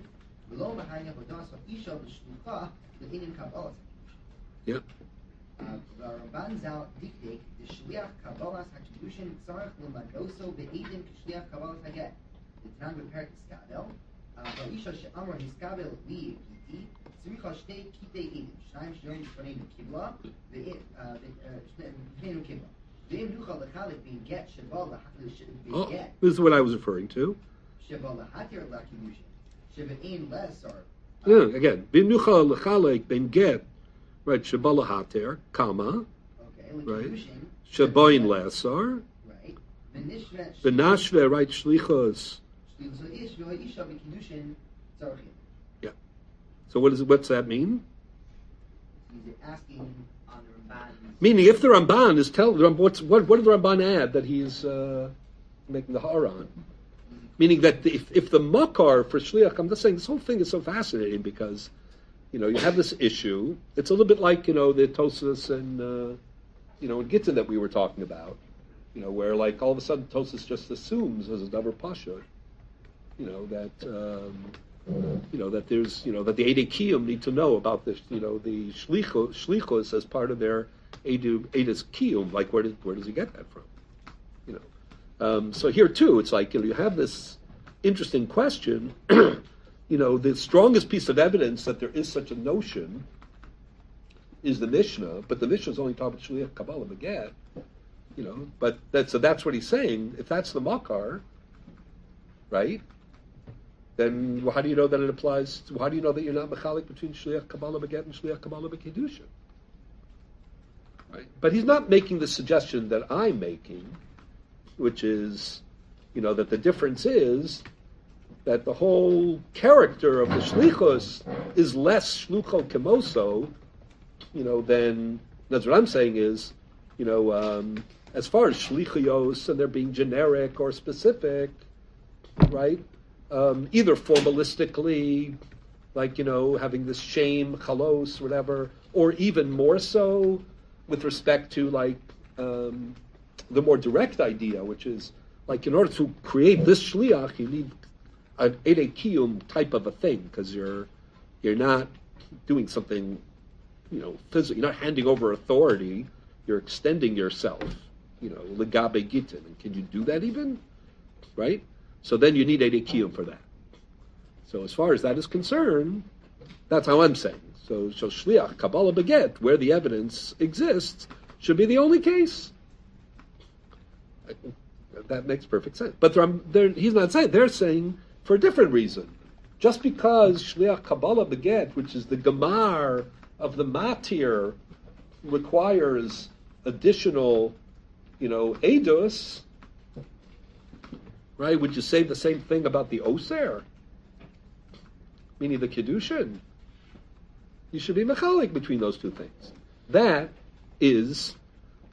below the Hanya Vodas of Isha Shluchah, the Inin Kabbalah. Yeah. This is what I was referring to. Again, Binucha Lechalek Ben Get. Right, Shabala Hater, Kama. Right. Shaboin Lassar. Right. Benashve, right, Shlichos. Yeah. So what's that mean? He's asking on the Ramban. Meaning, if the Ramban is what did the Ramban add that he's making the har on? Meaning that if the Makar for Shliach, I'm just saying this whole thing is so fascinating because you know, you have this issue. It's a little bit like, you know, the Tosas and, you know, in Gittin that we were talking about, you know, where like all of a sudden Tosas just assumes as a Davar Pasha, you know, that there's, you know, that the Eidei Kiyum need to know about this, you know, the Shlichus as part of their Eidas Kiyum, like where does he get that from? You know, so here too, it's like, you know, you have this interesting question. You know, the strongest piece of evidence that there is such a notion is the Mishnah, but the Mishnah is only talking about Shliach Kabbalah Maggid, you know, but that's what he's saying. If that's the Makar, right? Then how do you know that it applies? How do you know that you're not mechalik between Shliach Kabbalah Maggid and Shliach Kabbalah B'Kiddushin? Right? But he's not making the suggestion that I'm making, which is, you know, that the difference is that the whole character of the shlichus is less shlucho kemoso, you know, than, that's what I'm saying is, you know, as far as shlichios and they're being generic or specific, right? Either formalistically, like, you know, having this shame, chalos, whatever, or even more so with respect to, like, the more direct idea, which is, like, in order to create this shliach, you need an Eidei Kiyum type of a thing, because you're not doing something, you know, physical. You're not handing over authority. You're extending yourself, you know, legabe gitin. And can you do that even, right? So then you need Eidei Kiyum for that. So as far as that is concerned, that's how I'm saying. So Shliach Kabbalah Beget, where the evidence exists, should be the only case. That makes perfect sense. But he's not saying. They're saying, for a different reason. Just because Shliach Kabbalah Beget, which is the Gemar of the Matir, requires additional, you know, Eidos, right? Would you say the same thing about the Oser? Meaning the Kiddushin. You should be mechalik between those two things. That is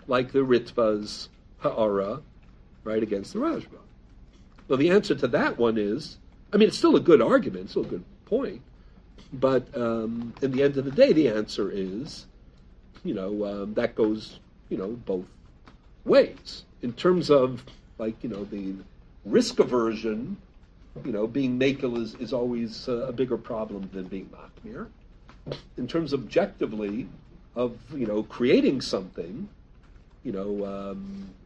like the Ritva's Ha'ara, right, against the Rajba. Well, the answer to that one is, I mean, it's still a good argument, still a good point, but in the end of the day, the answer is, you know, that goes, you know, both ways. In terms of, like, you know, the risk aversion, you know, being makel is always a bigger problem than being machmir. In terms objectively of, you know, creating something, you know,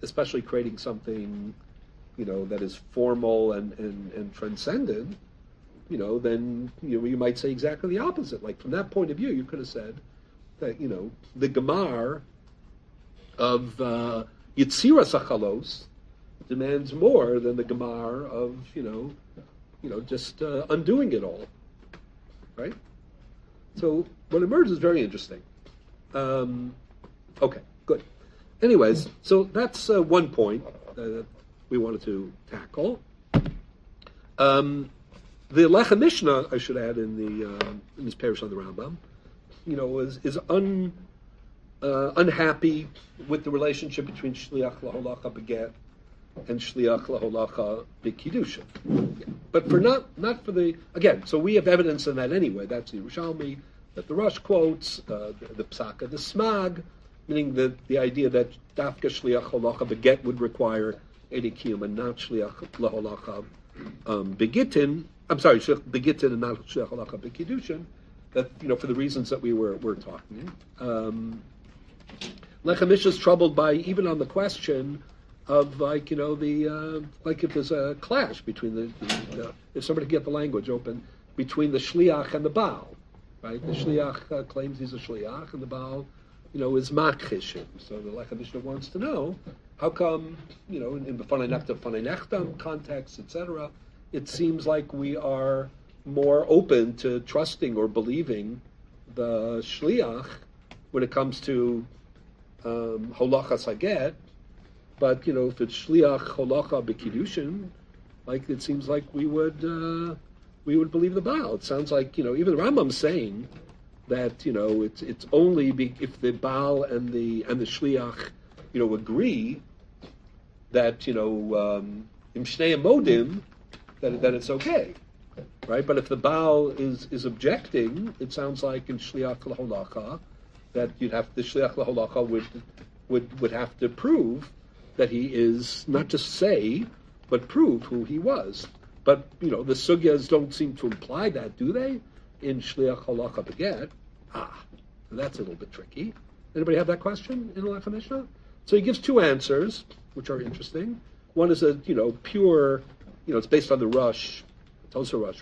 especially creating something, you know, that is formal and transcendent, you know, then, you know, you might say exactly the opposite. Like, from that point of view, you could have said that, you know, the Gemar of Yitziras HaChalos demands more than the Gemar of, you know, just undoing it all, right? So what emerges is very interesting. Okay, good. Anyways, so that's one point we wanted to tackle. The Lecha Mishnah, I should add, in this Perush on the Rambam, you know, is unhappy with the relationship between Shliach Laholacha Beget and Shliach Laholacha B'Kiddushin. Yeah. But for not for the, again, so we have evidence in that anyway. That's the Yerushalmi, that the Rush quotes, the Psaka, the Smag, meaning the idea that Dafka Shliach Laholacha Beget would require Eidei Kiyum and not Shliach Laholacha B'Gittin. I'm sorry, Shliach B'Gittin and not Shliach Laholacha B'Kiddushin. That, you know, for the reasons that we're talking. Lecha Mishnah is troubled by even on the question of, like, you know, the like if there's a clash between if somebody can get the language open between the Shliach and the Baal, right? The Shliach claims he's a Shliach and the Baal, you know, is Makhishin. So the Lecha Mishnah wants to know, how come, you know, in the B'fanei Nechtam, B'fanei Nechtam context, etc., it seems like we are more open to trusting or believing the Shliach when it comes to Holachas Haget, but, you know, if it's Shliach Holacha B'Kiddushin, like, it seems like we would believe the Baal. It sounds like, you know, even the Rambam's saying that, you know, it's only if the Baal and the Shliach, you know, agree that, you know, Im Shnei Modim, that it's okay. right? But if the Baal is objecting, it sounds like in Shliach LaHolakha that you'd have the Shliach LaHolakha would have to prove that he is, not just say, but prove who he was. But, you know, the sugyas don't seem to imply that, do they? In Shliach Halakha Beget. That's a little bit tricky. Anybody have that question in Halacha Mishnah? So he gives two answers, which are interesting. One is a, pure, it's based on the Rush, Tosa Rush,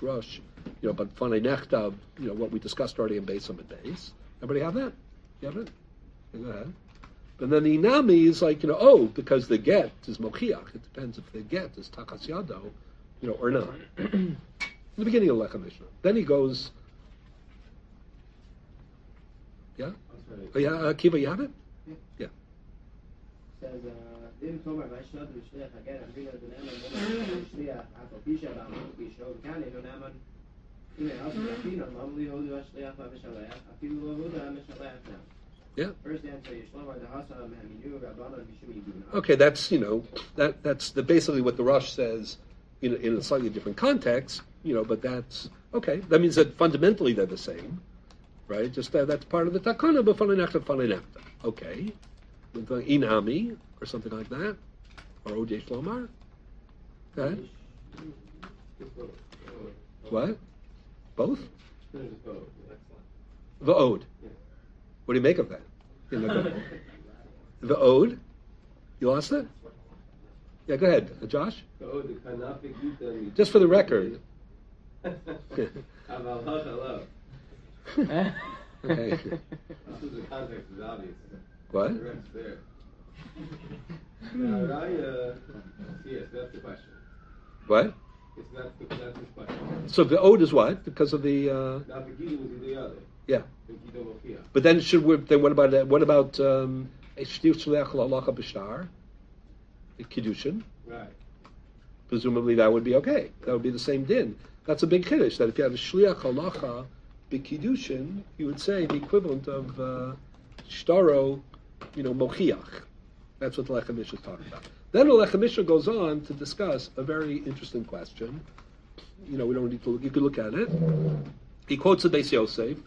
but Fanei Nechtav, what we discussed already in Beis Hamikdash. Everybody have that? You have it? Go ahead. And then the Inami is like, because the get is Mochiach. It depends if the get is Takas Yado, or not. In the beginning of Halacha Mishnah. Then he goes, yeah? Oh, yeah, Akiva, you have it? Yeah. Says, yeah. Okay, that's that's basically what the Rosh says in a slightly different context, but that's okay. That means that fundamentally they're the same, right? Just that's part of the takana, but fanei nechtav. Okay, with the inami or something like that, or odei shlomar. Go ahead. What? Both? The ode. What do you make of that? The ode? You lost it? Yeah, go ahead. Josh? The ode. Just for the record. Okay. The context is obvious. What? The rest there. Yes, that's the question. What? Yes, that's the question. So the ode is what? Because of the... Yeah. But then what about Shliach LaHolakha B'Shtar? Kiddushin. Right. Presumably that would be okay. That would be the same din. That's a big kiddush, that if you have a Shliach LaHolakha B'Kiddushin, you would say the equivalent of Shtaro, Mochiach. That's what the Halacha Mishnah is talking about. Then the Halacha Mishnah goes on to discuss a very interesting question. We don't need to look. You can look at it. He quotes the Beis Yosef,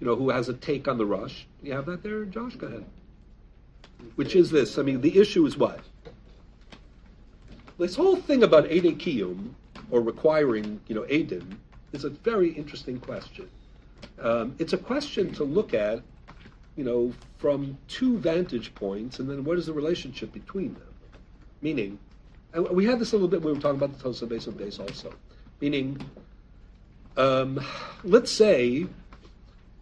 who has a take on the Rush. You have that there, Josh? Go ahead. Which is this. I mean, the issue is what? This whole thing about Eidei Kiyum, or requiring, Eidim, is a very interesting question. It's a question to look at, from two vantage points, and then what is the relationship between them? Meaning, and we had this a little bit when we were talking about the Tosafot Beis Hamikdash also, meaning, let's say,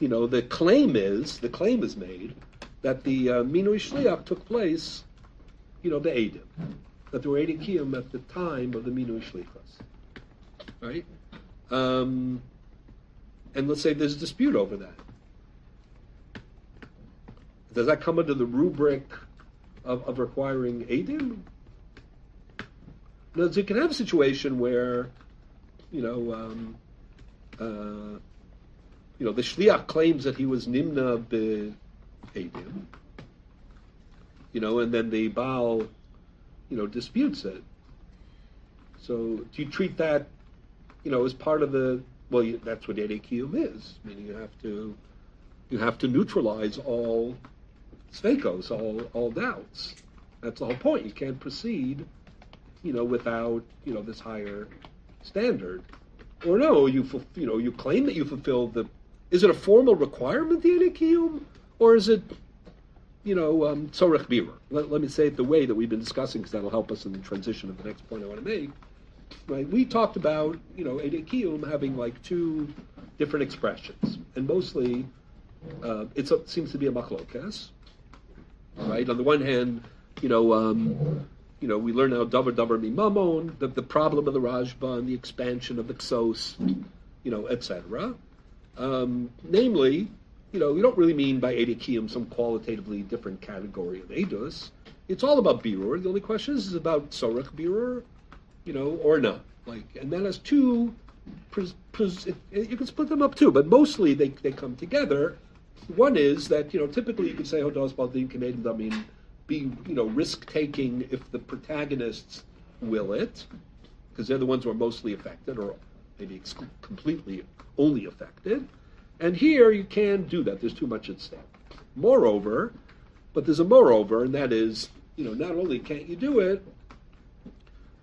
the claim is made that the Minui Shliach took place, B'Eidim, that there were Eidei Kiyum at the time of the Minui Shlichus, right? And let's say there's a dispute over that. Does that come under the rubric of requiring Eidim? Now, you can have a situation where, the Shliach claims that he was Nimna B'Eidim, and then the Baal, disputes it. So do you treat that, as part of the, that's what Eidei Kiyum is, meaning you have to neutralize all sveikos, all doubts. That's the whole point. You can't proceed, without, this higher standard. Or no, you claim that you fulfilled the... Is it a formal requirement, the Eidei Kiyum? Or is it, tzorech bira? Let me say it the way that we've been discussing, because that'll help us in the transition of the next point I want to make. Right? We talked about, Eidei Kiyum having like two different expressions. And mostly, it seems to be a machlokas. Right? On the one hand, we learn now davar mimamon, the problem of the Rajban, the expansion of the Ksos, etc. Namely, we don't really mean by Eidei Kiyum some qualitatively different category of Eidus. It's all about Birur. The only question is about Tzorech Birur, or not. And that has two, you can split them up too, but mostly they come together. One is that, typically you could say, Hodos Baldim Kamedim Damin, be, risk-taking if the protagonists will it, because they're the ones who are mostly affected, or maybe completely only affected. And here you can't do that. There's too much at stake. Moreover, but there's a moreover, and that is, not only can't you do it,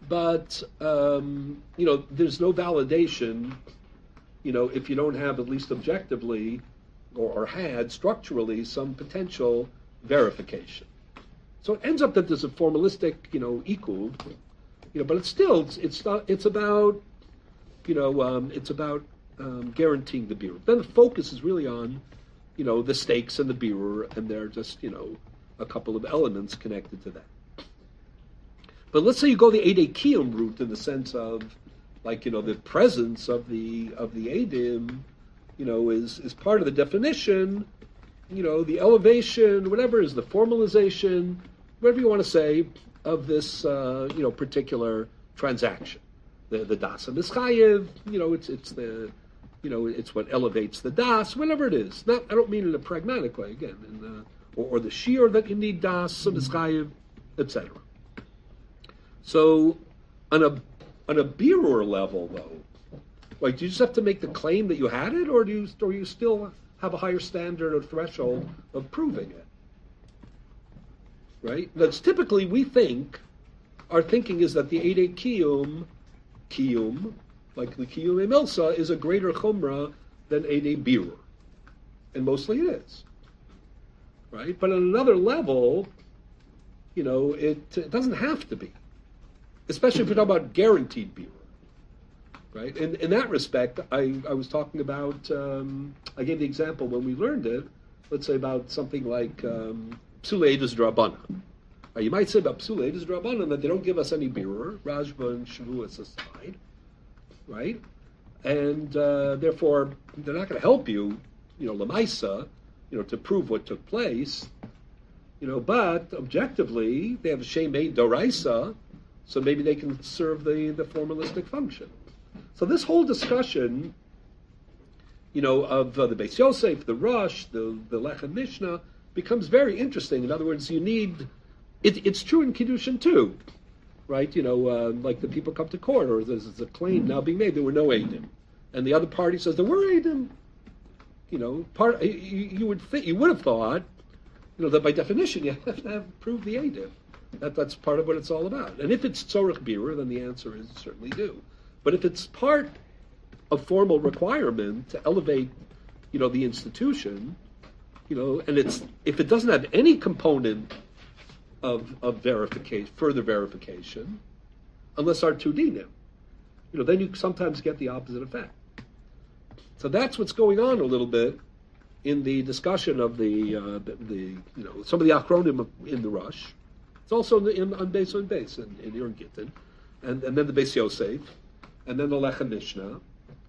but, there's no validation, if you don't have at least objectively or had structurally some potential verification. So it ends up that there's a formalistic, equal, but it's still, it's about guaranteeing the birur. Then the focus is really on, the stakes and the birur, and they're just, a couple of elements connected to that. But let's say you go the eideikiyum route in the sense of, the presence of the eidim, is part of the definition, the elevation, whatever is the formalization, whatever you want to say, of this, particular transaction. The das and mischayev, it's what elevates the das, whatever it is. Not, I don't mean in a pragmatic way, again, in the, or the shiur that you need das and mischayev, etc. So, on a birur level, though, do you just have to make the claim that you had it, or do you still have a higher standard or threshold of proving it? Right? That's typically we think. Our thinking is that the eidei kiyum, like the kiyum emilsa, is a greater chumrah than eidei birur, and mostly it is. Right? But on another level, it doesn't have to be, especially if we're talking about guaranteed birur. Right? And in that respect, I was talking about, I gave the example when we learned it, let's say about something like psula edus drabana. You might say about psula edus drabana that they don't give us any birur, Rajba and Shavuos aside, right? And therefore, they're not going to help you, lamaisa, to prove what took place, but objectively, they have a shemei doraisa, so maybe they can serve the formalistic function. So this whole discussion, of the Beis Yosef, the Rush, the Lechem Mishnah, becomes very interesting. In other words, you need... It's true in Kiddushin too, right? Like the people come to court, or there's a claim now being made there were no eidim, and the other party says there were eidim. You would have thought, that by definition you have to have proved the eidim. That's part of what it's all about. And if it's tzorech birur, then the answer is certainly do. But if it's part of formal requirement to elevate, the institution, and if it doesn't have any component of verification, further verification, unless R2D, then you sometimes get the opposite effect. So that's what's going on a little bit in the discussion of the some of the acronym in the Rush. It's also on Beis on Beis in Iron Gittin, and then the Beis Yosef, and then the Lechem Mishnah,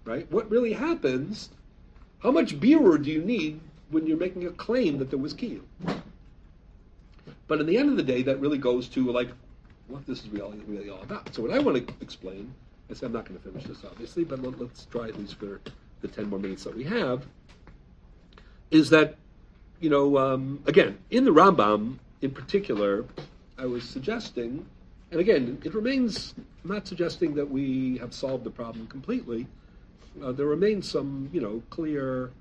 right? What really happens? How much birur do you need when you're making a claim that there was kiyum? But at the end of the day, that really goes to what this is really all about. So what I want to explain, I'm not going to finish this obviously, but let's try at least for the 10 more minutes that we have, is that, again, in the Rambam in particular, I was suggesting, and again, it remains, I'm not suggesting that we have solved the problem completely. There remains some, clear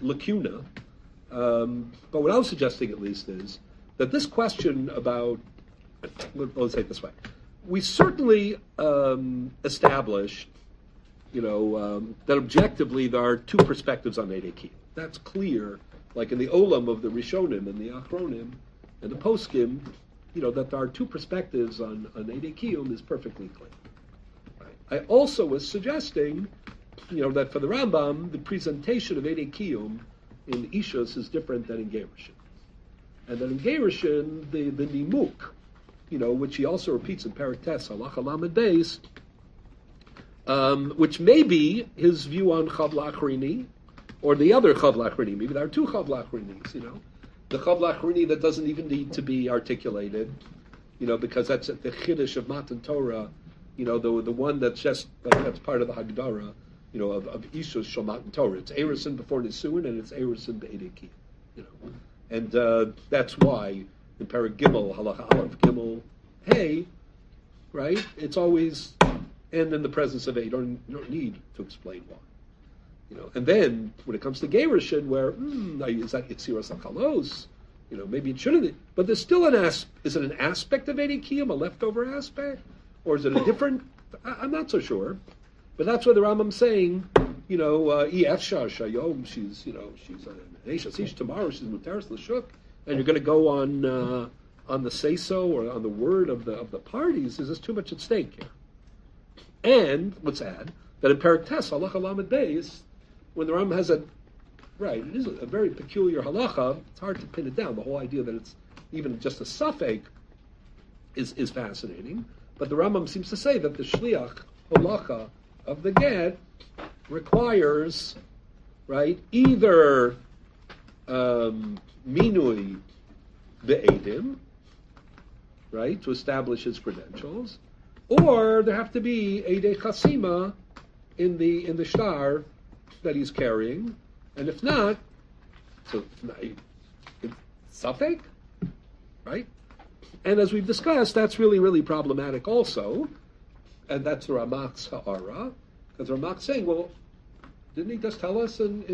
lacuna. But what I was suggesting, at least, is that this question about, let's say it this way, we certainly established, that objectively there are two perspectives on eidei kiyum. That's clear, in the olam of the Rishonim and the Achronim and the Poskim, that there are two perspectives on eidei kiyum is perfectly clear. Right? I also was suggesting, that for the Rambam, the presentation of eidei kiyum in Ishus is different than in Gerushin. And then in Gerushin, the Nimuk, which he also repeats in Perek Tes, Halacha Lamed Beis, which may be his view on Chav La'achrini, or the other Chav La'achrini. Maybe there are two Chav La'achrinis, The Chav La'achrini that doesn't even need to be articulated, because that's at the Chiddush of Matan Torah, the one that's just, that's part of the Hagdara, of Ishus Shel Matan Torah. It's Erusin before Nisuin, and it's Erusin b'eidei kiyum, And that's why in Paragimel, Halacha Aleph, Gimel, Hey, right? It's always and in the presence of aid. You don't need to explain why. You know, and then when it comes to Gerushin, where is that Yetziras Hakalos? You know, maybe it shouldn't. But there's still an is it an aspect of Eidikiyum, a leftover aspect, or is it a different? I'm not so sure. But that's where the Rambam's saying, you know, Efshar Shayom, she's an Eishasish tomorrow, she's Mutaris Lashuk, and you're going to go on the say so or on the word of the parties. Is this too much at stake here? And let's add that in Perek Tes Halacha Lamed Beis, when the Rambam has it is a very peculiar halacha. It's hard to pin it down. The whole idea that it's even just a suffix is fascinating. But the Rambam seems to say that the shliach halacha of the get requires, either minui be'edim, to establish his credentials, or there have to be eidei chasima in the shtar that he's carrying, and if not, so it's suffek, right? And as we've discussed, that's really, really problematic also, and that's the Ramak's ha'ara, because Ramak's saying, well, didn't he just tell us in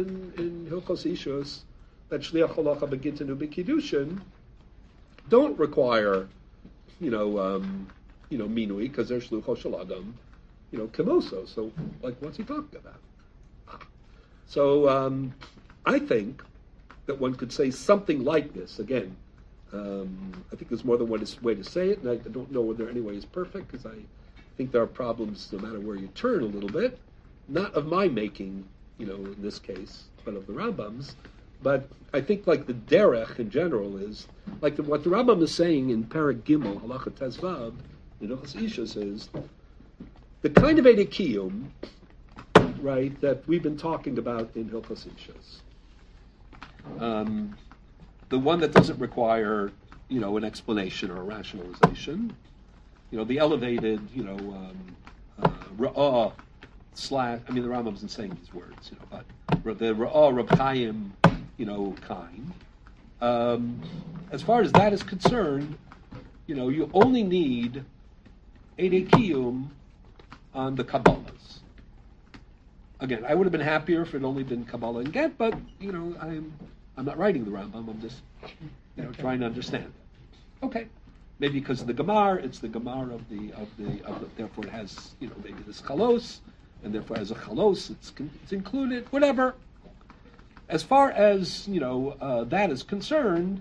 Hilchos Ishus that Shliach Halacha B'Gittin U'B'Kiddushin don't require, minui, because they're Shlucho Shel Adam, Kemoso. So, what's he talking about? So I think that one could say something like this. Again, I think there's more than one way to say it, and I don't know whether any way is perfect, because I think there are problems no matter where you turn a little bit, not of my making, in this case, but of the Rambam's. But I think the derech in general is, what the Rambam is saying in Perek Gimel, Halacha Tezvav, in Hilchos Ishus is, the kind of eidikiyum, that we've been talking about in Hilchos Ishus. The one that doesn't require, an explanation or a rationalization. The elevated, ra'ah slash, the Rambam isn't saying these words, but the ra'ah Reb Chaim, kind. As far as that is concerned, you only need eidei kiyum on the Kabbalahs. Again, I would have been happier if it only been Kabbalah and Get, but, I'm not writing the Rambam. I'm just, trying to understand. Okay. Maybe because of the Gemar, it's the Gemar of the therefore it has, maybe this Chalos, and therefore as a Chalos, it's included, whatever. As far as, that is concerned,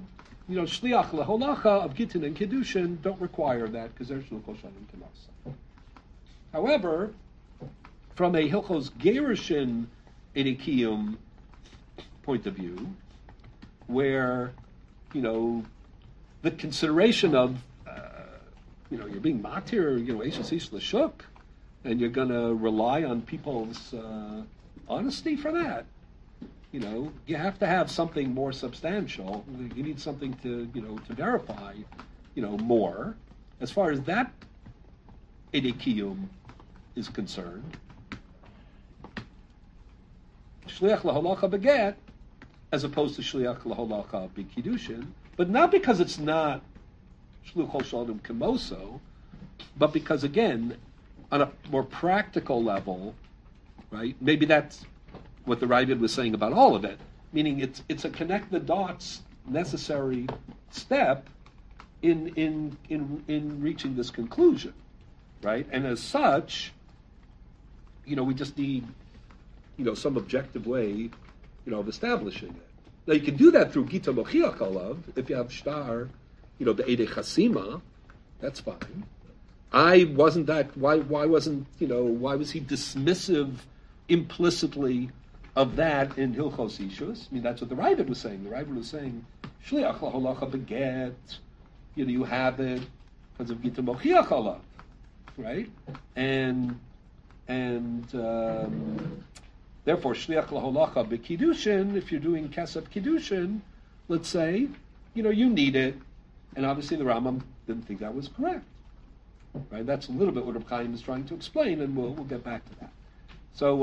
Shliach L'Holacha of Gittin and Kiddushin don't require that, because there's Shlucho Shel Adam K'mosa. However, from a Hilchos Gerushin Eidikiyum point of view, where, the consideration of, you're being matir, Eishes Ish L'Shuk, and you're going to rely on people's honesty for that. You have to have something more substantial. You need something to, to verify, more. As far as that Eidikiyum is concerned, Shliach L'Holacha B'Get, as opposed to Shliach L'Holacha B'Kiddushin, but not because it's not Shlucho Shel Adam K'moso, but because, again, on a more practical level, maybe that's what the Ravid was saying about all of it, meaning it's a connect-the-dots necessary step in reaching this conclusion, And as such, we just need, some objective way, of establishing it. Now, you can do that through Gita Mochiach Alav, if you have Shtar, the Eidei Chasima, that's fine. Why was he dismissive implicitly of that in Hilchos Ishus? That's what the Ravid was saying. The Ravid was saying, Shliach L'Holacha B'Get, you have it because of Gita Mochiach Alav, And therefore, Shliach L'Holacha B'Kiddushin, if you're doing Kesef Kiddushin, let's say, you need it. And obviously the Rambam didn't think that was correct. That's a little bit what Reb Chaim is trying to explain, and we'll get back to that. So,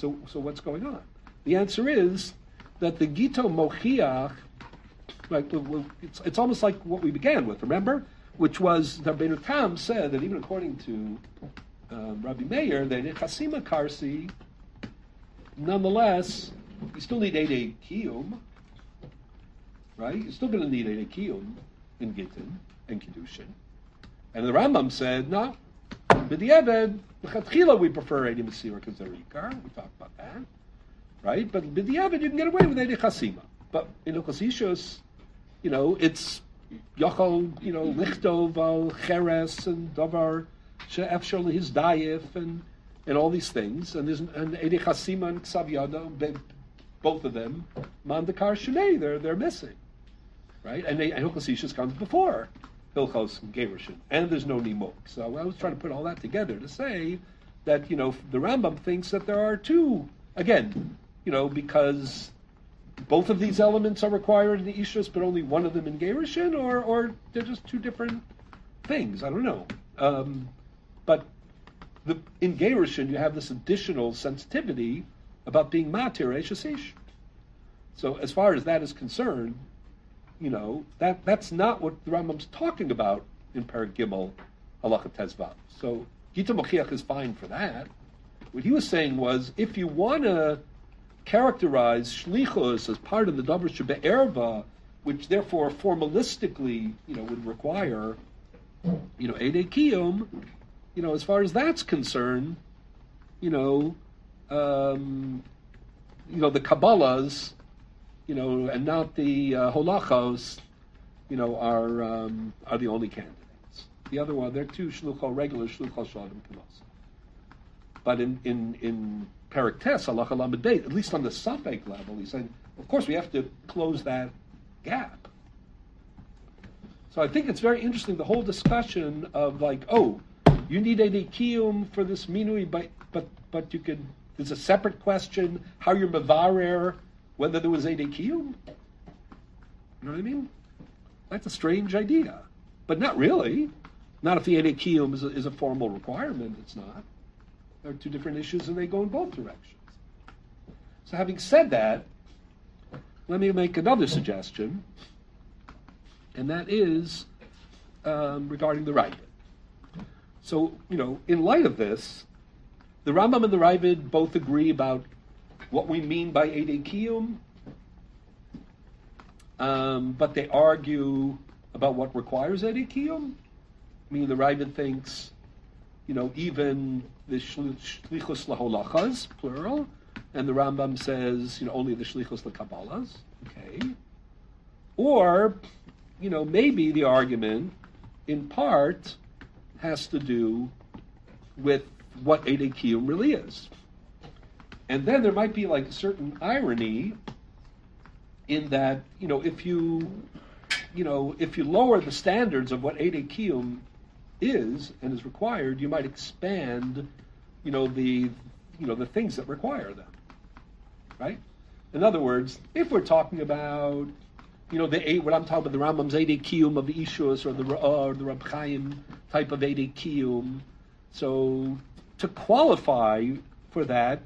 so what's going on? The answer is that the Gita Mochiach, it's almost like what we began with, remember? Which was, the Rabbeinu Tam said that even according to Rabbi Meir that in Chasima Karsi, nonetheless, you still need Eidei Kiyum, right? You're still going to need Eidei Kiyum in Gittin and Kiddushin. And the Rambam said, no, B'di'eved, L'chatchila we prefer Eidei Mesira because they're Ikar. We talked about that, right? But B'di'eved, you can get away with Eidei Chasima. But in Chasishus, you know, it's Yochel, you know, Lichtov al Cheres and Davar She'efshel Hizdayif and all these things. And there's an Eidei Chasima and Ksav Yada, both of them, Mandakar Shunei, they're missing, right? And Hilchos comes before Hilchos and Gerushin, and there's no Nimok. So I was trying to put all that together to say that, you know, the Rambam thinks that there are two, again, you know, because both of these elements are required in the Ishus, but only one of them in Gerushin, or they're just two different things. I don't know. But in Gerushin, you have this additional sensitivity about being matir eishasish. So as far as that is concerned, you know, that's not what the Rambam's talking about in Perek Gimel, Halacha Tezvav. So Gita Mochiach is fine for that. What he was saying was, if you want to characterize shlichus as part of the davar shebe'erva, which therefore formalistically, you know, would require, you know, Eidei Kiyum, you know, as far as that's concerned, you know, the Kabbalahs, you know, and not the Holachos, you know, are the only candidates. The other one, they're two shluchal regular, shluchal shadim kamos. But in Perek Tes, Halacha Lamed Beis, at least on the Safek level, he's saying, of course, we have to close that gap. So I think it's very interesting, the whole discussion of like, oh, you need a Kiyum for this Minui, but you can, there's a separate question, how you're Mevarer, whether there was Eidei Kiyum. You know what I mean? That's a strange idea. But not really. Not if the Eidei Kiyum is a formal requirement, it's not. There are two different issues and they go in both directions. So having said that, let me make another suggestion, and that is regarding the Ravid. So, you know, in light of this, the Rambam and the Ravid both agree about what we mean by Eidei Kiyum, but they argue about what requires Eidei Kiyum. I mean, the Ravid thinks, you know, even the shlichus laholachas, plural, and the Rambam says, you know, only the shlichus lakabalas, okay. Or, you know, maybe the argument, in part, has to do with what Eidei Kiyum really is. And then there might be like a certain irony in that, you know, if you lower the standards of what Eidei Kiyum is and is required, you might expand, the things that require them, right? In other words, if we're talking about, you know, what I'm talking about, the Rambam's Eidei Kiyum of the Ishus or the Reb Chaim type of Eidei Kiyum, so to qualify for that,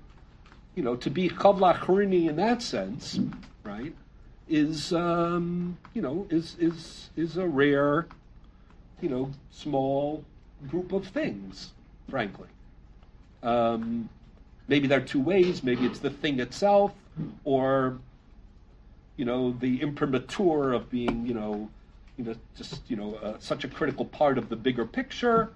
you know, to be Chavla Achrini in that sense, right, is a rare, you know, small group of things, frankly. Maybe there are two ways. Maybe it's the thing itself, or, you know, the imprimatur of being, such a critical part of the bigger picture.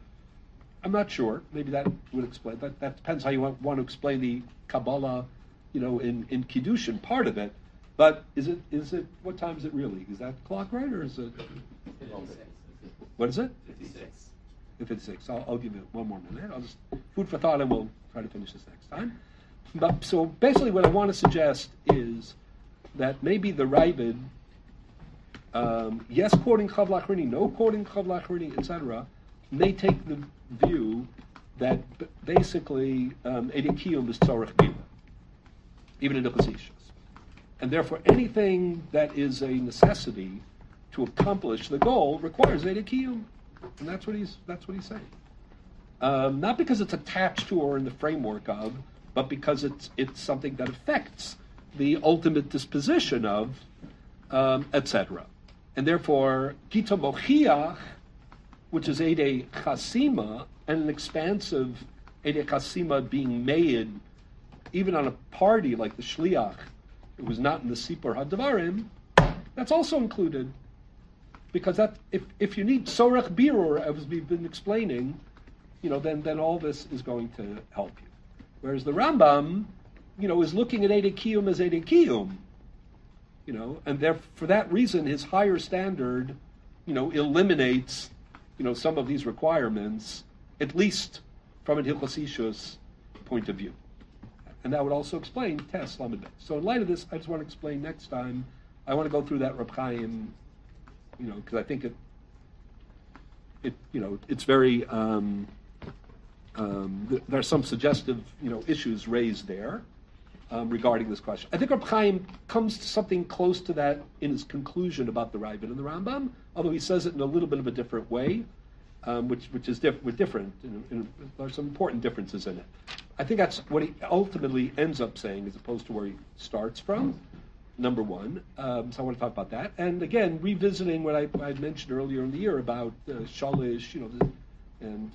I'm not sure. Maybe that would explain that. That depends how you want to explain the Kabbalah, you know, in Kiddushin part of it. But is it what time is it really? Is that clock right, or is it? 56. What is it? 56. 56. I'll give you one more minute. I'll just food for thought, and we'll try to finish this next time. But so basically, what I want to suggest is that maybe the Ravid, yes, quoting Chavla Achrini, no, quoting Chavla Achrini, etc., may take the view that basically Eidei Kiyum is tzorech bila, even in the Chassidus, and therefore anything that is a necessity to accomplish the goal requires Eidei Kiyum, and that's what he's saying. Not because it's attached to or in the framework of, but because it's something that affects the ultimate disposition of, etc. And therefore, Gita Mochiach, which is Eidei Chasima, and an expansive Eidei Chasima being made, even on a party like the Shliach, it was not in the Sipur HaDvarim, that's also included. Because that, if you need Sorech Birur, as we've been explaining, you know, then all this is going to help you. Whereas the Rambam, you know, is looking at Eidei Kiyum as Eidei Kiyum, you know, and therefore, for that reason, his higher standard, you know, eliminates, you know, some of these requirements, at least from an Hilchos Ishus point of view. And that would also explain Tes Lamed Bet. So in light of this, I just want to explain next time, I want to go through that Reb Chaim, you know, because I think it you know, it's very, there are some suggestive, you know, issues raised there regarding this question. I think Reb Chaim comes to something close to that in his conclusion about the Ravid and the Rambam, although he says it in a little bit of a different way, which is different. There are some important differences in it. I think that's what he ultimately ends up saying as opposed to where he starts from, number one. So I want to talk about that. And again, revisiting what I mentioned earlier in the year about Shalish, you know, and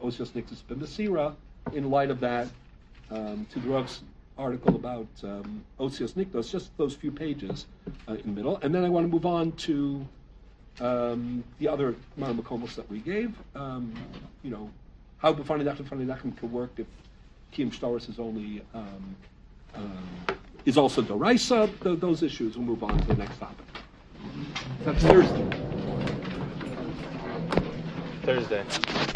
Osios Nixus B'Mesira, in light of that, Tidurov's article about Osios Nikdos, just those few pages in the middle. And then I want to move on to the other Makomos that we gave, you know, how B'Fani Nachem B'Fani Nachem can work if Kiyum Shtaris is also Doraisa. Those issues. We'll move on to the next topic. That's Thursday.